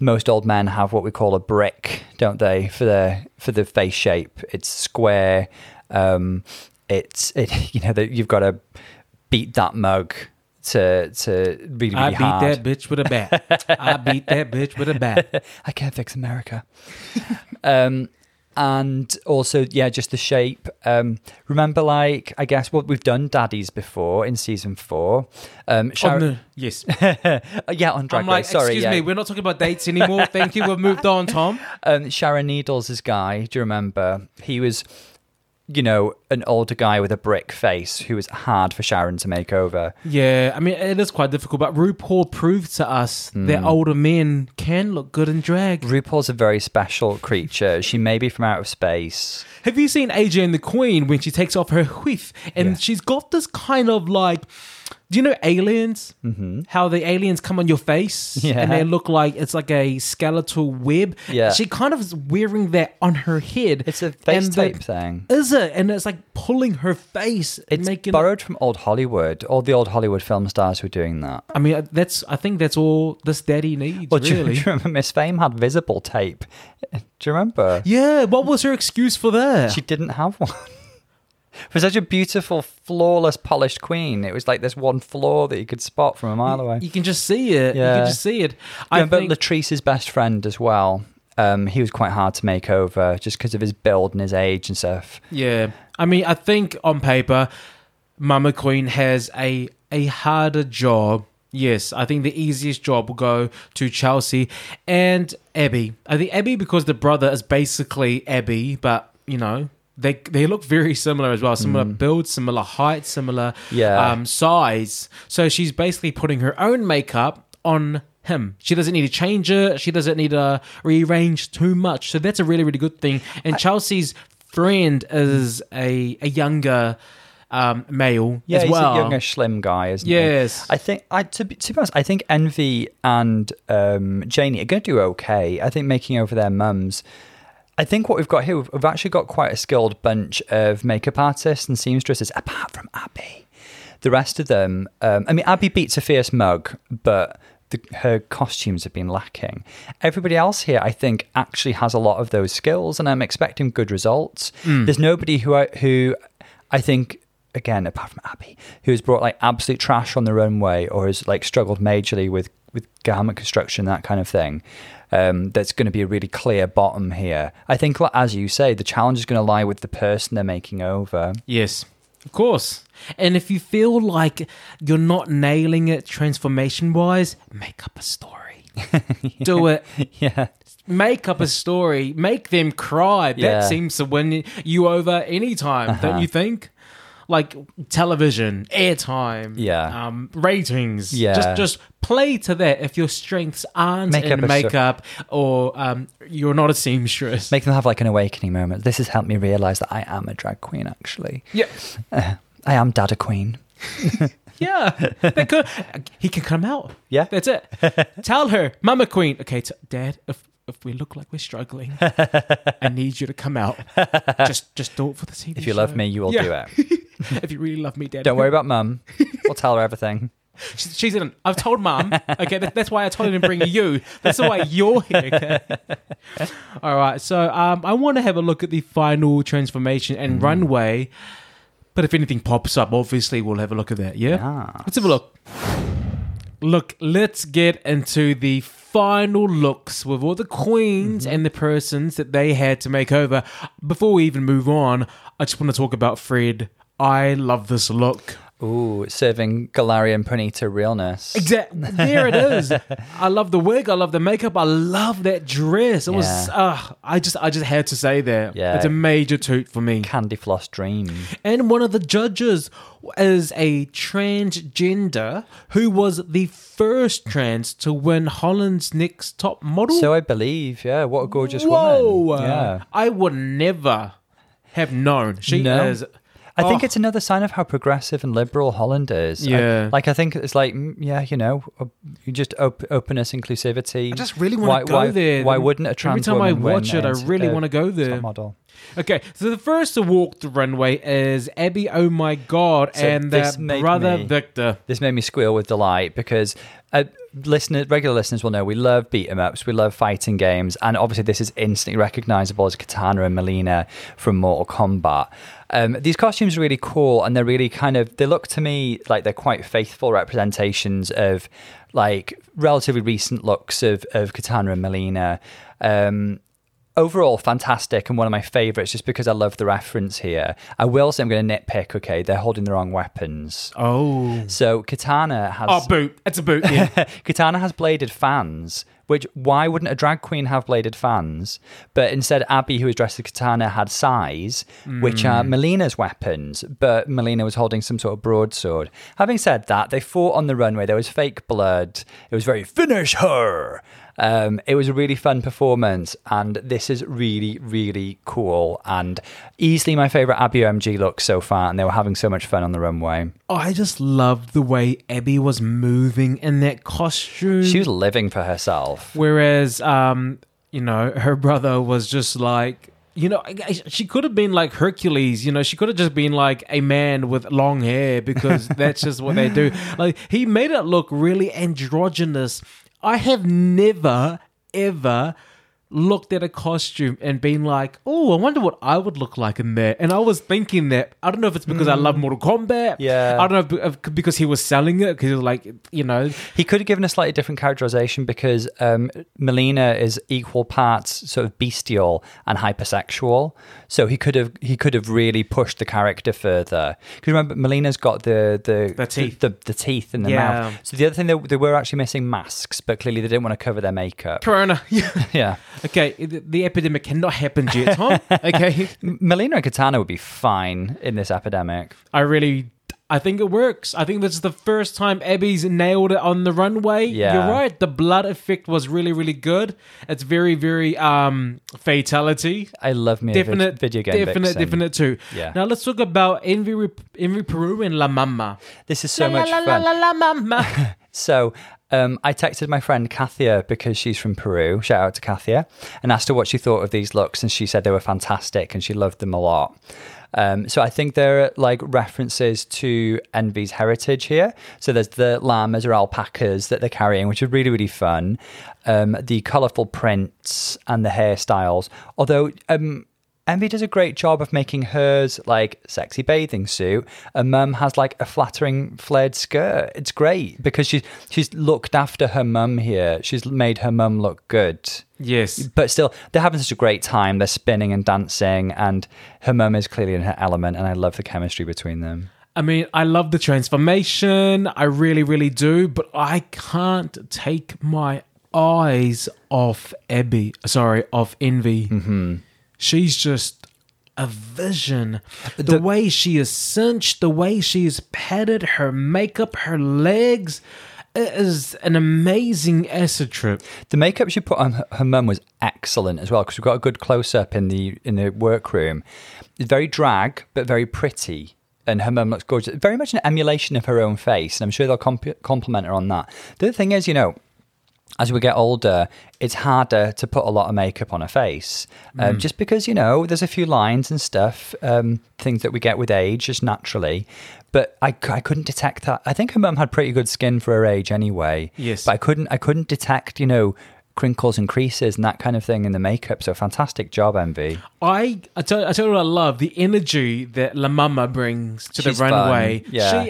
Most old men have what we call a brick, don't they, for the face shape? It's square. You've got to beat that mug to really, really hard. I beat that bitch with a bat. I beat that bitch with a bat. I can't fix America. And also, just the shape. Remember, like, I guess what we've done daddies before in season 4. Yes. Yeah, on Drag Race. Excuse me, we're not talking about dates anymore. Thank you, we've moved on, Tom. Sharon Needles' guy, do you remember? He was, an older guy with a brick face who was hard for Sharon to make over. Yeah, it is quite difficult, but RuPaul proved to us that older men can look good in drag. RuPaul's a very special creature. She may be from out of space. Have you seen AJ and the Queen when she takes off her whiff? And she's got this kind of like... Do you know aliens? Mm-hmm. How the aliens come on your face and they look like it's like a skeletal web. Yeah. She kind of is wearing that on her head. It's a face tape thing. Is it? And it's like pulling her face. It's borrowed from old Hollywood. All the old Hollywood film stars were doing that. I think that's all this daddy needs, well, really. Do you remember Miss Fame had visible tape? Do you remember? Yeah, what was her excuse for that? She didn't have one. For such a beautiful, flawless, polished queen, it was like this one flaw that you could spot from a mile away. You can just see it. Yeah. You can just see it. I remember Latrice's best friend as well. He was quite hard to make over just because of his build and his age and stuff. Yeah. I think on paper, Mama Queen has a harder job. Yes, I think the easiest job will go to Chelsea and Abby. I think Abby, because the brother is basically Abby, but, They look very similar as well, similar build, similar height, similar size. So she's basically putting her own makeup on him. She doesn't need to change it. She doesn't need to rearrange too much. So that's a really, really good thing. And Chelsea's friend is a younger male as well. Yeah, he's a youngish, slim guy, isn't he? Yes. I think, to be honest, I think Envy and Janie are going to do okay. I think making over their mums. I think what we've got here, we've actually got quite a skilled bunch of makeup artists and seamstresses, apart from Abby. The rest of them, I mean, Abby beats a fierce mug, but her costumes have been lacking. Everybody else here, I think, actually has a lot of those skills, and I'm expecting good results. Mm. There's nobody who I think, again, apart from Abby, who has brought like absolute trash on their own way, or has like struggled majorly with garment construction, that kind of thing. That's going to be a really clear bottom here. I think, as you say, the challenge is going to lie with the person they're making over. Yes. Of course. And if you feel like you're not nailing it transformation-wise, make up a story. Yeah. Do it. Yeah. Make up a story. Make them cry. Yeah. That seems to win you over any time, don't you think? Like television, airtime, ratings. Yeah. Just play to that if your strengths aren't in makeup or you're not a seamstress. Make them have like an awakening moment. This has helped me realise that I am a drag queen, actually. Yeah. I am Dada Queen. Yeah. He can come out. Yeah. That's it. Tell her, Mama Queen. Okay, Dad, if we look like we're struggling, I need you to come out. Just do it for the TV If you show. Love me, you will do it. If you really love me, Dad. Don't worry about Mum. We'll tell her everything. She's in. I've told Mum. Okay, that's why I told her to bring you. That's why you're here. Okay? All right. So I want to have a look at the final transformation and runway. But if anything pops up, obviously we'll have a look at that. Yeah. Yes. Let's have a look. Look, let's get into the final looks with all the queens and the persons that they had to make over. Before we even move on, I just want to talk about Fred. I love this look. Ooh, serving Galarian Pernita realness. Exactly. There it is. I love the wig. I love the makeup. I love that dress. It was, I just had to say that. Yeah. It's a major toot for me. Candy floss dream. And one of the judges is a transgender who was the first trans to win Holland's Next Top Model. So I believe, yeah. What a gorgeous woman. Yeah. I would never have known. She is... I think it's another sign of how progressive and liberal Holland is. Yeah. I think it's like, you know, just openness, inclusivity. I just really want to go there. Why wouldn't a trans woman win? Every time I watch it, I really want to go there. Model. Okay, so the first to walk the runway is Abby, oh my God, so and their brother Victor. This made me squeal with delight because... regular listeners will know we love beat-em-ups, we love fighting games, and obviously this is instantly recognisable as Katana and Melina from Mortal Kombat. These costumes are really cool, and they're really they look to me like they're quite faithful representations of like relatively recent looks of Katana and Melina. Overall, fantastic, and one of my favourites just because I love the reference here. I will say I'm going to nitpick, okay, they're holding the wrong weapons. Oh. So Katana has... Oh, boot. It's a boot, yeah. Katana has bladed fans, which why wouldn't a drag queen have bladed fans? But instead, Abby, who was dressed as Katana, had sais, which are Melina's weapons, but Melina was holding some sort of broadsword. Having said that, they fought on the runway. There was fake blood. It was very, finish her! It was a really fun performance, and this is really, really cool and easily my favourite Abby OMG look so far, and they were having so much fun on the runway. I just loved the way Abby was moving in that costume. She was living for herself. Whereas, you know, her brother was just like... You know, she could have been like Hercules, you know, she could have just been like a man with long hair because that's just what they do. Like, he made it look really androgynous. I have never, ever looked at a costume and been like, oh, I wonder what I would look like in there. And I was thinking that, I don't know if it's because I love Mortal Kombat. Yeah. I don't know if because he was selling it, because he was like, you know. He could have given a slightly different characterization because Melina is equal parts sort of bestial and hypersexual. So he could have really pushed the character further. Because remember, Melina's got the teeth. The teeth in the mouth. So the other thing, they were actually missing masks, but clearly they didn't want to cover their makeup. Corona. Yeah. Okay, the epidemic cannot happen yet, huh? Okay. Melina and Katana would be fine in this epidemic. I really I think it works. I think this is the first time Abby's nailed it on the runway. Yeah. You're right. The blood effect was really, really good. It's very, very fatality. I love me definite, video game Definite too. Yeah. Now let's talk about Envy Peru and La Mama. This is so much fun. La Mama. So I texted my friend Kathia because she's from Peru. Shout out to Kathia. And asked her what she thought of these looks. And she said they were fantastic and she loved them a lot. So I think there are like references to Envy's heritage here. So there's the llamas or alpacas that they're carrying, which are really, really fun. The colourful prints and the hairstyles. Although Envy does a great job of making hers like sexy bathing suit, and mum has like a flattering flared skirt. It's great because she's looked after her mum here. She's made her mum look good. Yes. But still, they're having such a great time. They're spinning and dancing, and her mum is clearly in her element, and I love the chemistry between them. I mean, I love the transformation. I really, really do, but I can't take my eyes off Envy. Mm-hmm. She's just a vision. The way she is cinched, the way she is padded, her makeup, her legs. It is an amazing acid trip. The makeup she put on her mum was excellent as well, because we got a good close-up in the workroom. It's very drag, but very pretty. And her mum looks gorgeous. Very much an emulation of her own face. And I'm sure they'll compliment her on that. The other thing is, you know, as we get older, it's harder to put a lot of makeup on a face. Just because, you know, there's a few lines and stuff, things that we get with age just naturally. But I couldn't detect that. I think her mum had pretty good skin for her age anyway. Yes. But I couldn't detect, you know, crinkles and creases and that kind of thing in the makeup. So fantastic job, Envy. I tell you what I love, the energy that La Mama brings to the runway. Yeah.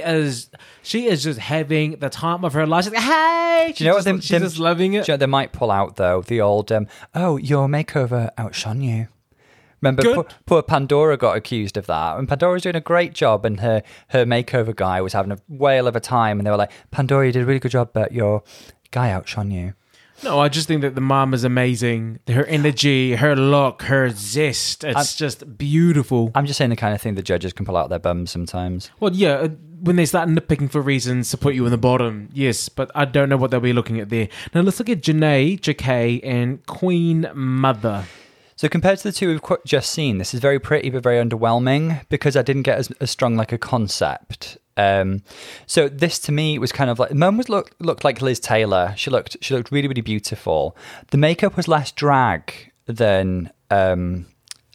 She is just having the time of her life. She's like, hey! She's just loving it. You know, they might pull out, though, the old, your makeover outshone you. Remember, poor Pandora got accused of that. And Pandora's doing a great job, and her makeover guy was having a whale of a time. And they were like, Pandora, you did a really good job, but your guy outshone you. No, I just think that the mom is amazing. Her energy, her look, her zest. It's just beautiful. I'm just saying the kind of thing the judges can pull out their bums sometimes. Well, yeah, when they start nitpicking for reasons to put you in the bottom. Yes, but I don't know what they'll be looking at there. Now, let's look at Janae K, and Queen Mother. So compared to the two we've just seen, this is very pretty but very underwhelming because I didn't get as strong like a concept. So this to me was kind of like mum was looked like Liz Taylor. She looked really, really beautiful. The makeup was less drag than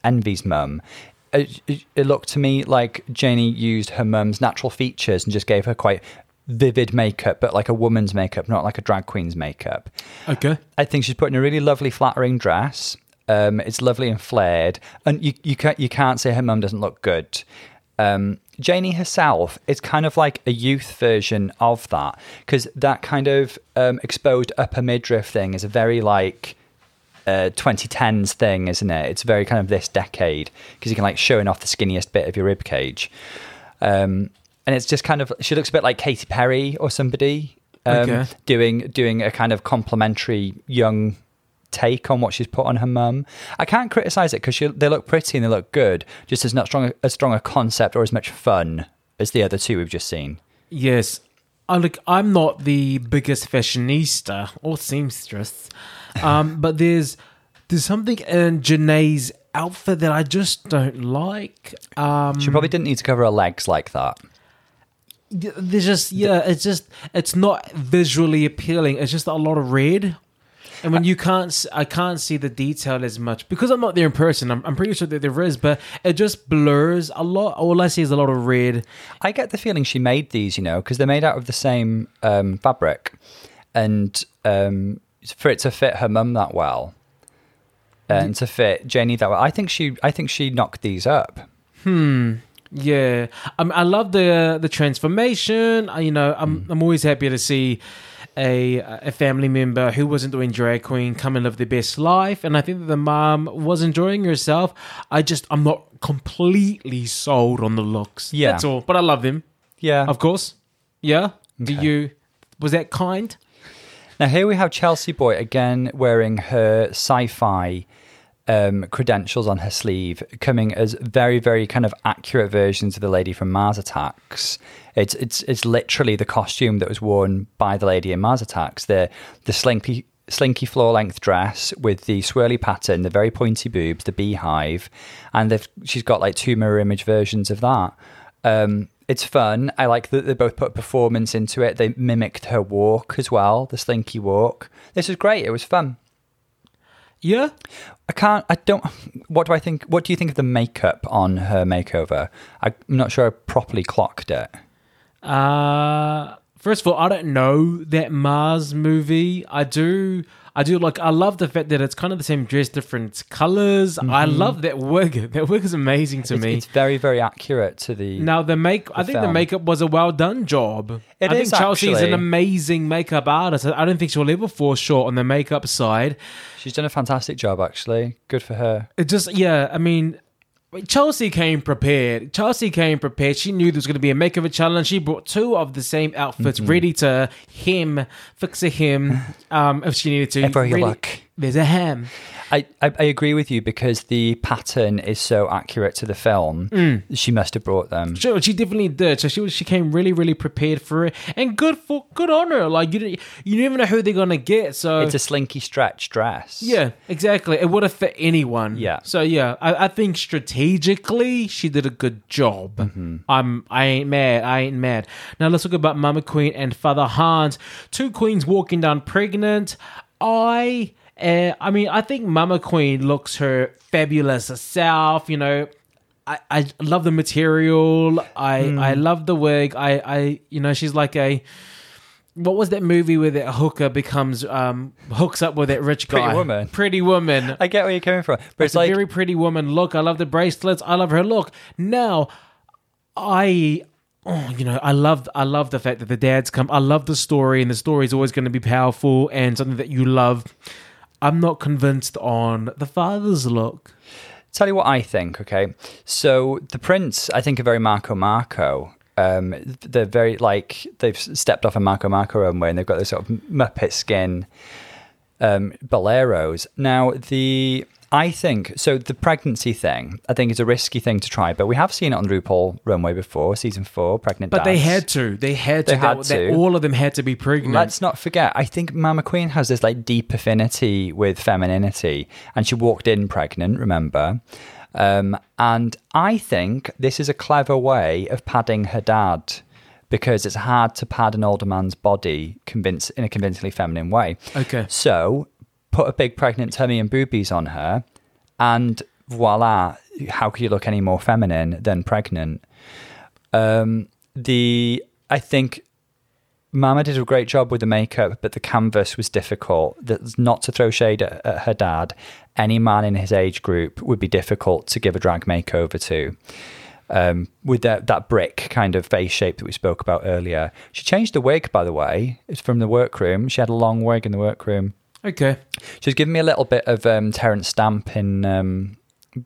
Envy's mum. It looked to me like Janie used her mum's natural features and just gave her quite vivid makeup, but like a woman's makeup, not like a drag queen's makeup. Okay. I think she's put in a really lovely flattering dress. It's lovely and flared, and you can't say her mum doesn't look good. Janie herself is kind of like a youth version of that, because that kind of exposed upper midriff thing is a very like 2010s thing, isn't it? It's very kind of this decade, because you can like showing off the skinniest bit of your rib cage, and it's just kind of, she looks a bit like Katy Perry or somebody, okay, doing a kind of complimentary young take on what she's put on her mum. I can't criticize it because they look pretty and they look good, just as not strong a concept or as much fun as the other two we've just seen. Yes. I'm not the biggest fashionista or seamstress, but there's something in Janae's outfit that I just don't like. She probably didn't need to cover her legs like that. There's just, yeah, it's not visually appealing. It's just a lot of red. And when I can't see the detail as much because I'm not there in person. I'm pretty sure that there is, but it just blurs a lot. All I see is a lot of red. I get the feeling she made these, you know, because they're made out of the same fabric, and for it to fit her mum that well, and to fit Janie that well, I think she knocked these up. Yeah, I love the transformation. I'm always happy to see a family member who wasn't doing drag queen come and live their best life, and I think that the mom was enjoying herself. I'm not completely sold on the looks. Yeah, that's all. But I love them. Yeah, of course. Yeah. Okay. Was that kind? Now here we have Chelsea Boy again wearing her sci-fi credentials on her sleeve, coming as very, very kind of accurate versions of the lady from Mars Attacks. It's literally the costume that was worn by the lady in Mars Attacks. The slinky floor-length dress with the swirly pattern, the very pointy boobs, the beehive, and she's got like two mirror image versions of that. It's fun. I like that they both put performance into it. They mimicked her walk as well, the slinky walk. This was great. It was fun. Yeah. What do you think of the makeup on her makeover? I'm not sure I properly clocked it. First of all, I don't know that Mars movie. I love the fact that it's kind of the same dress, different colours. Mm-hmm. I love that wig. That wig is amazing to me. It's very, very accurate to the Now, the make. The I think film. The makeup was a well-done job. I think Chelsea's an amazing makeup artist. I don't think she'll ever fall short on the makeup side. She's done a fantastic job, actually. Good for her. Chelsea came prepared. She knew there was going to be a makeover challenge. She brought two of the same outfits ready to fix a hem if she needed to. Every look. There's a hem. I agree with you because the pattern is so accurate to the film. Mm. She must have brought them. Sure, she definitely did. So she came really, really prepared for it, and good on her. Like you never know who they're gonna get. So it's a slinky stretch dress. Yeah, exactly. It would have fit anyone. Yeah. So yeah, I think strategically she did a good job. Mm-hmm. I ain't mad. Now let's talk about Mama Queen and Father Hans. Two queens walking down pregnant. I think Mama Queen looks her fabulous self. You know, I love the material. I love the wig. I she's like a. What was that movie where that hooker becomes hooks up with that rich guy? Pretty Woman. I get where you're coming from, but it's like a very Pretty Woman look. I love the bracelets. I love her look. Now, I love the fact that the dads come. I love the story, and the story is always going to be powerful and something that you love. I'm not convinced on the father's look. Tell you what I think, okay? So the prince, I think, are very Marco. They're very, like, they've stepped off a Marco runway and they've got this sort of Muppet skin boleros. Now, the pregnancy thing, I think, is a risky thing to try, but we have seen it on RuPaul runway before, season 4, pregnant dads. But they had to. All of them had to be pregnant. Let's not forget, I think Mama Queen has this like deep affinity with femininity, and she walked in pregnant, remember? And I think this is a clever way of padding her dad, because it's hard to pad an older man's body in a convincingly feminine way. Okay. So put a big pregnant tummy and boobies on her, and voila, how could you look any more feminine than pregnant? I think Mama did a great job with the makeup, but the canvas was difficult. That's not to throw shade at her dad. Any man in his age group would be difficult to give a drag makeover to. With that brick kind of face shape that we spoke about earlier. She changed the wig, by the way. It's from the workroom. She had a long wig in the workroom. Okay. She's giving me a little bit of Terrence Stamp in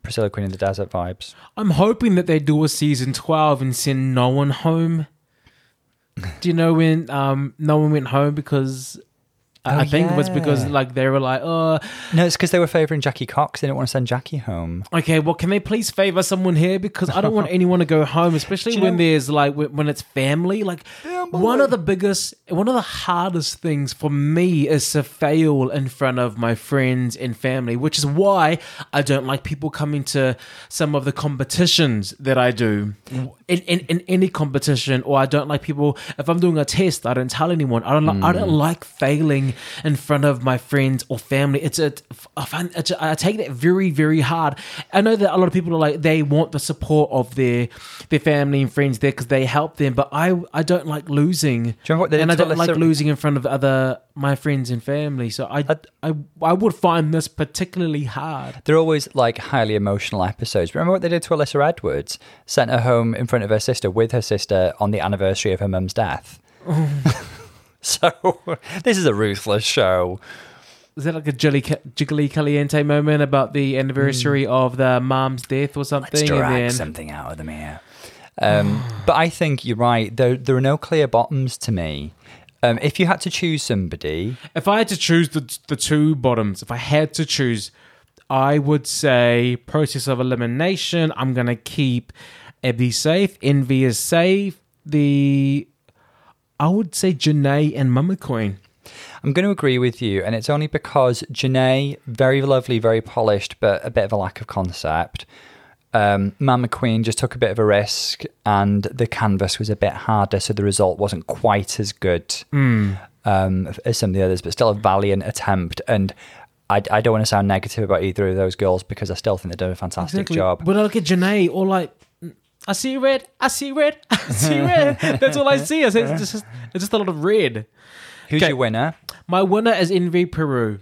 Priscilla Queen of the Desert vibes. I'm hoping that they do a season 12 and send no one home. Do you know when no one went home? Because I think it was because like they were like, oh. No, it's because they were favouring Jackie Cox. They didn't want to send Jackie home. Okay, well, can they please favour someone here? Because I don't want anyone to go home, especially when it's family. Like, one of the hardest things for me is to fail in front of my friends and family, which is why I don't like people coming to some of the competitions that I do, in any competition, or I don't like people, if I'm doing a test, I don't tell anyone. I don't like failing in front of my friends or family. I take that very, very hard. I know that a lot of people are like, they want the support of their family and friends there because they help them, but I don't like losing. Do you remember what they did? And I don't like losing in front of my friends and family, so I would find this particularly hard. They're always like highly emotional episodes. Remember what they did to Alyssa Edwards? Sent her home in front of her sister with her sister on the anniversary of her mum's death. So this is a ruthless show. Is that like a jiggly caliente moment about the anniversary of the mom's death or something? Let's drag something out of them here. But I think you're right. There are no clear bottoms to me. If you had to choose somebody... If I had to choose the two bottoms, I would say process of elimination. I'm going to keep Abby safe. Envy is safe. I would say Janae and Mama Queen. I'm going to agree with you, and it's only because Janae, very lovely, very polished, but a bit of a lack of concept. Mama Queen just took a bit of a risk, and the canvas was a bit harder, so the result wasn't quite as good as some of the others, but still a valiant attempt. And I don't want to sound negative about either of those girls, because I still think they've done a fantastic job. When I look at Janae, all like, I see red, I see red, I see red. That's all I see. It's just a lot of red. Who's your winner? My winner is Envy Peru.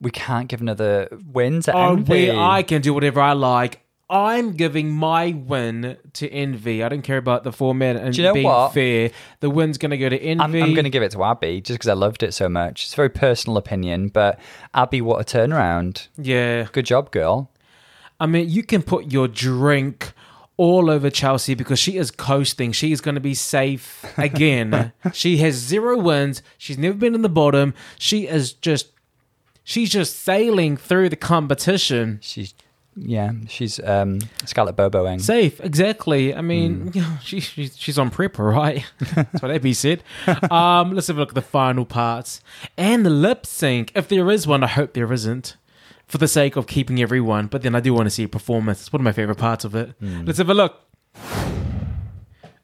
We can't give another win to Envy. I can do whatever I like. I'm giving my win to Envy. I don't care about the format and being fair. The win's going to go to Envy. I'm going to give it to Abby just because I loved it so much. It's a very personal opinion, but Abby, what a turnaround. Yeah. Good job, girl. I mean, you can put your drink all over Chelsea because she is coasting. She is going to be safe again. She has 0 wins. She's never been in the bottom. She's just sailing through the competition. She's Scarlet Boboing. Safe, exactly. I mean, she's on prepper, right? That's what Abby said. Let's have a look at the final parts. And the lip sync. If there is one, I hope there isn't, for the sake of keeping everyone. But then I do want to see a performance. It's one of my favourite parts of it. Let's have a look.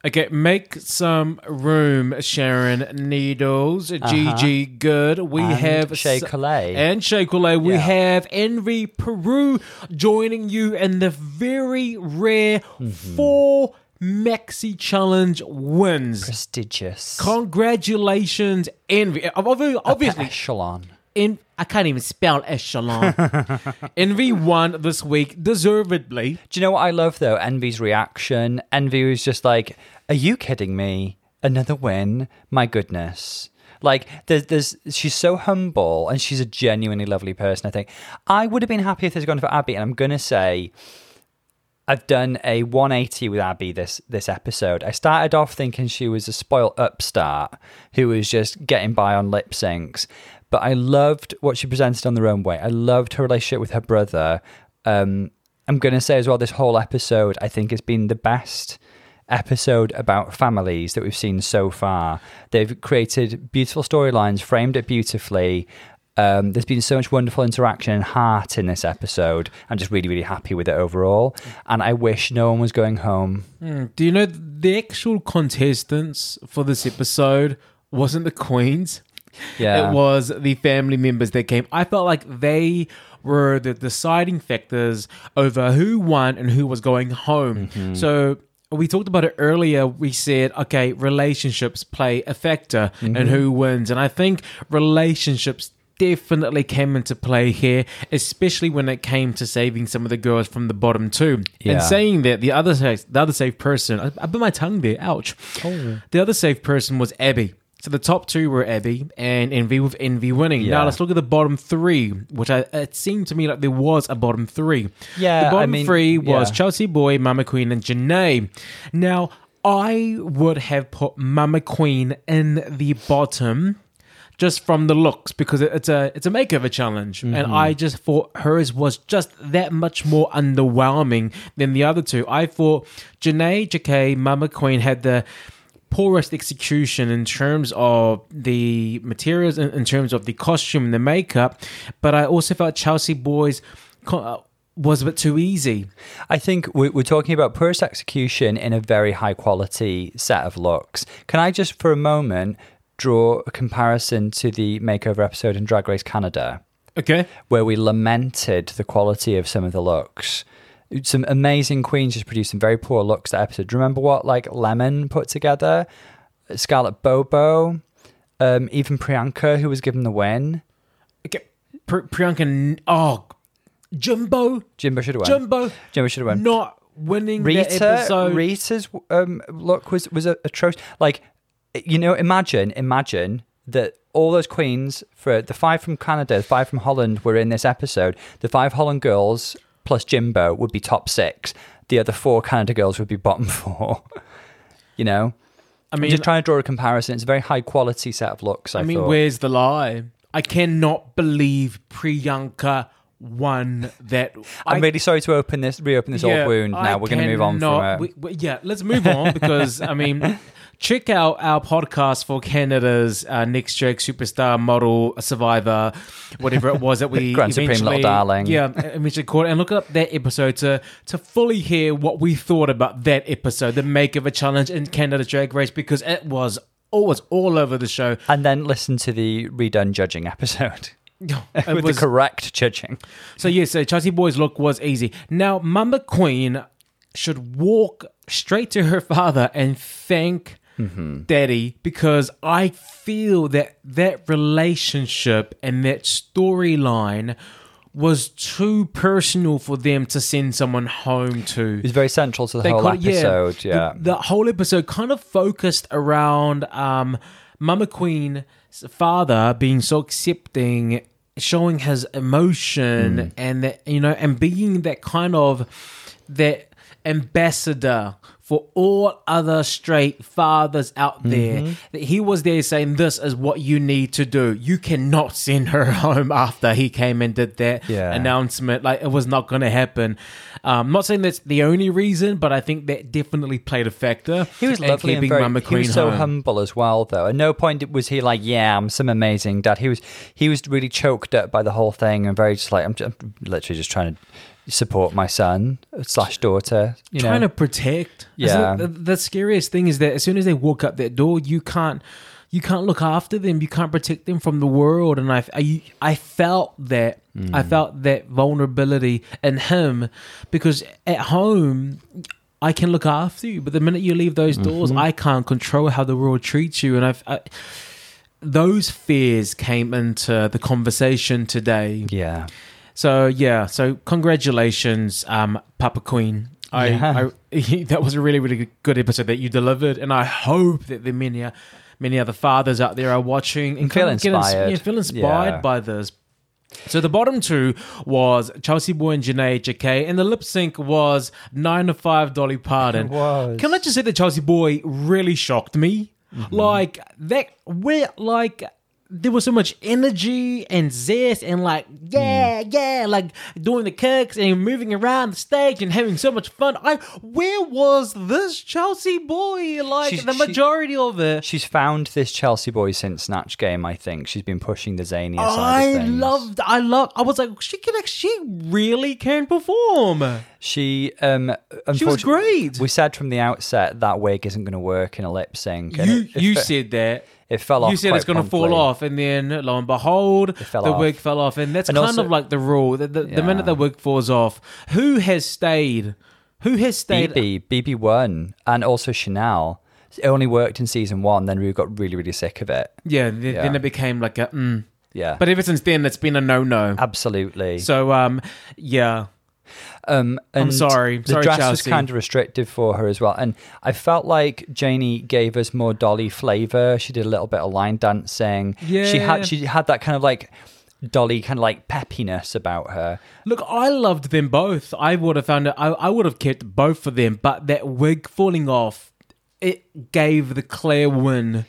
Okay, make some room, Sharon Needles, Gigi Good. We have Shea Couleé. And Shea Couleé. We have Envy Peru joining you in the very rare 4 Maxi Challenge wins. Prestigious. Congratulations, Envy. Obviously. Echelon. I can't even spell echelon. Envy won this week, deservedly. Do you know what I love, though? Envy's reaction. Envy was just like, are you kidding me? Another win? My goodness. Like, she's so humble, and she's a genuinely lovely person, I think. I would have been happy if this had gone for Abby, and I'm going to say I've done a 180 with Abby this episode. I started off thinking she was a spoiled upstart who was just getting by on lip syncs. But I loved what she presented on The Runway. I loved her relationship with her brother. I'm going to say as well, this whole episode, I think, has been the best episode about families that we've seen so far. They've created beautiful storylines, framed it beautifully. There's been so much wonderful interaction and heart in this episode. I'm just really, really happy with it overall. And I wish no one was going home. Do you know the actual contestants for this episode wasn't the Queens? Yeah. It was the family members that came. I felt like they were the deciding factors over who won and who was going home. So we talked about it earlier. We said, okay, relationships play a factor in who wins. And I think relationships definitely came into play here, especially when it came to saving some of the girls from the bottom too. Yeah. And saying that, the other safe person, I bit my tongue there, ouch. Oh. The other safe person was Abby. So the top 2 were Abby and Envy, with Envy winning. Yeah. Now let's look at the bottom 3, which it seemed to me like there was a bottom 3. Yeah, the bottom 3 was Chelsea Boy, Mama Queen, and Janae. Now, I would have put Mama Queen in the bottom just from the looks, because it's a makeover challenge. And I just thought hers was just that much more underwhelming than the other 2. I thought Janae, JK, Mama Queen had the poorest execution in terms of the materials, in terms of the costume and the makeup, but I also felt Chelsea Boy's was a bit too easy. I think we're talking about poorest execution in a very high quality set of looks. Can I just for a moment draw a comparison to the makeover episode in Drag Race Canada? Okay. Where we lamented the quality of some of the looks. Some amazing queens just produced some very poor looks that episode. Do you remember what like Lemon put together? Scarlet Bobo, even Priyanka, who was given the win. Okay, Priyanka. Oh, Jumbo. Jumbo should have won. Jumbo should have won. Not winning Rita, that episode. Rita's look was atrocious. Like, you know, imagine that all those queens for the 5 from Canada, the 5 from Holland were in this episode. The 5 Holland girls plus Jimbo would be top 6. The other 4 Canada girls would be bottom 4. You know? I mean, I'm just trying to draw a comparison. It's a very high quality set of looks, I thought. Where's the lie? I cannot believe Priyanka one that I'm really sorry to reopen this old wound. Now we're going to move on from it. Let's move on because I mean, check out our podcast for Canada's Next Drag Superstar, Model, Survivor, whatever it was that we Grand Supreme Little Darling. Yeah, eventually caught it, and look up that episode to fully hear what we thought about that episode, the makeover challenge in Canada's Drag Race, because it was always all over the show. And then listen to the redone judging episode. With the correct judging. So, so Chelsea Boy's look was easy. Now, Mama Queen should walk straight to her father and thank Daddy, because I feel that relationship and that storyline was too personal for them to send someone home to. It's very central to the whole episode. The whole episode kind of focused around Mama Queen's father being so accepting, showing his emotion, and that, you know, and being that kind of that ambassador for all other straight fathers out there, that he was there saying, this is what you need to do. You cannot send her home after he came and did that announcement. Like, it was not going to happen. I'm not saying that's the only reason, but I think that definitely played a factor. He was lovely and very, Mama Queen, he was so humble as well, though. At no point was he like, I'm some amazing dad. He was really choked up by the whole thing and very just like, I'm literally just trying to support my son / daughter, trying to protect. The scariest thing is that as soon as they walk up that door, you can't look after them, you can't protect them from the world. And I felt that vulnerability in him, because at home I can look after you, but the minute you leave those doors, I can't control how the world treats you. And those fears came into the conversation today. So congratulations, Papa Queen. That was a really, really good episode that you delivered, and I hope that the many other fathers out there are watching and feel inspired by this. So the bottom two was Chelsea Boy and Janae K, and the lip sync was 9 to 5 Dolly Parton. It was. Can I just say that Chelsea Boy really shocked me? Like that, there was so much energy and zest and like doing the kicks and moving around the stage and having so much fun. Where was this Chelsea Boy? Like the majority of it. She's found this Chelsea Boy since Snatch Game, I think. She's been pushing the zany side of things. I was like, she really can perform. She was great. We said from the outset that wig isn't going to work in a lip sync. It fell off. You said it's going to fall off, and then lo and behold, the wig fell off. And that's kind of like the rule. The minute the wig falls off, who has stayed? BB won, and also Chanel. It only worked in season 1, then we got really, really sick of it. Then it became like a But ever since then, it's been a no-no. Absolutely. So, and I'm sorry. The dress Chelsea was kind of restrictive for her as well, and I felt like Janie gave us more Dolly flavour. She did a little bit of line dancing. She had that kind of like Dolly kind of like peppiness about her. Look, I loved them both. I would have kept both of them, but that wig falling off, it gave the clear win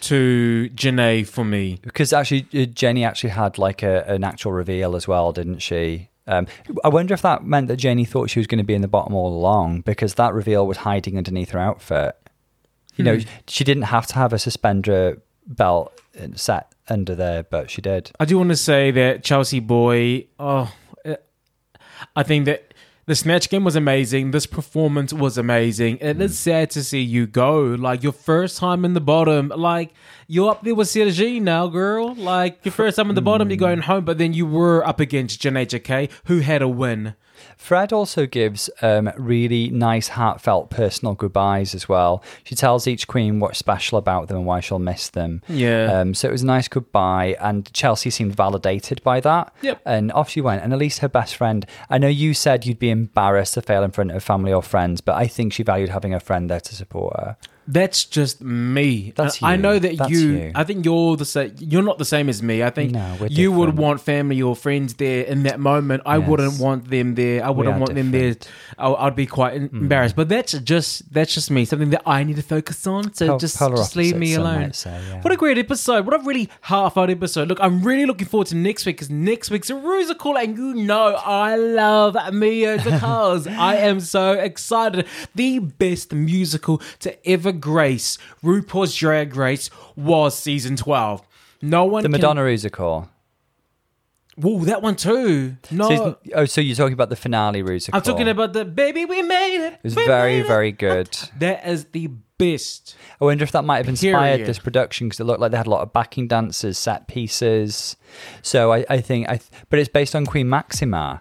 to Janae for me, because actually Janie actually had like an actual reveal as well, didn't she? I wonder if that meant that Janie thought she was going to be in the bottom all along, because that reveal was hiding underneath her outfit. You know, she didn't have to have a suspender belt set under there, but she did. I do want to say that Chelsea Boy, I think that the Snatch Game was amazing. This performance was amazing. It is sad to see you go. Like, your first time in the bottom, like, you're up there with Cedar Jean now, girl. Like, your first time in the bottom, you're going home, but then you were up against Janae K, who had a win. Fred also gives really nice, heartfelt personal goodbyes as well. She tells each queen what's special about them and why she'll miss them. So it was a nice goodbye, and Chelsea seemed validated by that. And off she went. And at least her best friend, I know you said you'd be embarrassed to fail in front of family or friends, but I think she valued having a friend there to support her. That's just me. That's you. I know that you. I think you're the same. You're not the same as me. I think you would want family or friends there in that moment. I wouldn't want them there. I wouldn't want them there. I'd be quite embarrassed. But that's just me. Something that I need to focus on. So just leave me alone. Say, yeah. What a great episode. What a really heartfelt episode. Look, I'm really looking forward to next week because next week's a Ruza Call, and you know I love Mia because I am so excited. The best musical to ever grace RuPaul's Drag Race was season 12. No one, the Madonna Rusical. Whoa, that one too. No, so you're talking about the finale Rusical. I'm talking about the Baby We Made It. It was very, very good. That is the best. I wonder if that might have inspired this production because it looked like they had a lot of backing dancers, set pieces. So I think it's based on Queen Maxima.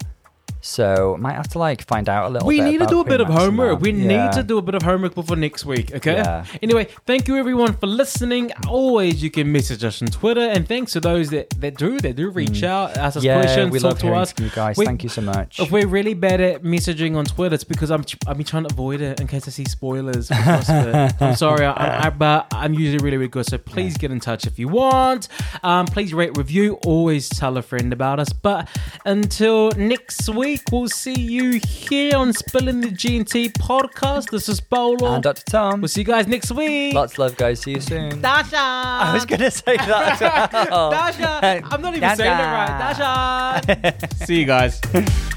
So might have to find out a little bit. We need to do a bit of homework. We need to do a bit of homework before next week, okay? Yeah. Anyway, thank you everyone for listening. Always you can message us on Twitter, and thanks to those that do reach out, ask us questions, talk to us. From you guys. Thank you so much. If we're really bad at messaging on Twitter, it's because I've been trying to avoid it in case I see spoilers. I'm sorry, but I'm usually really, really good. So please get in touch if you want. Please rate, review. Always tell a friend about us. But until next week. We'll see you here on Spilling the G&T Podcast. This is Bolo. And Dr. Tom. We'll see you guys next week. Lots of love, guys. See you soon. Dasha. I was going to say that as well. Dasha. I'm not even saying it right. Dasha. See you guys.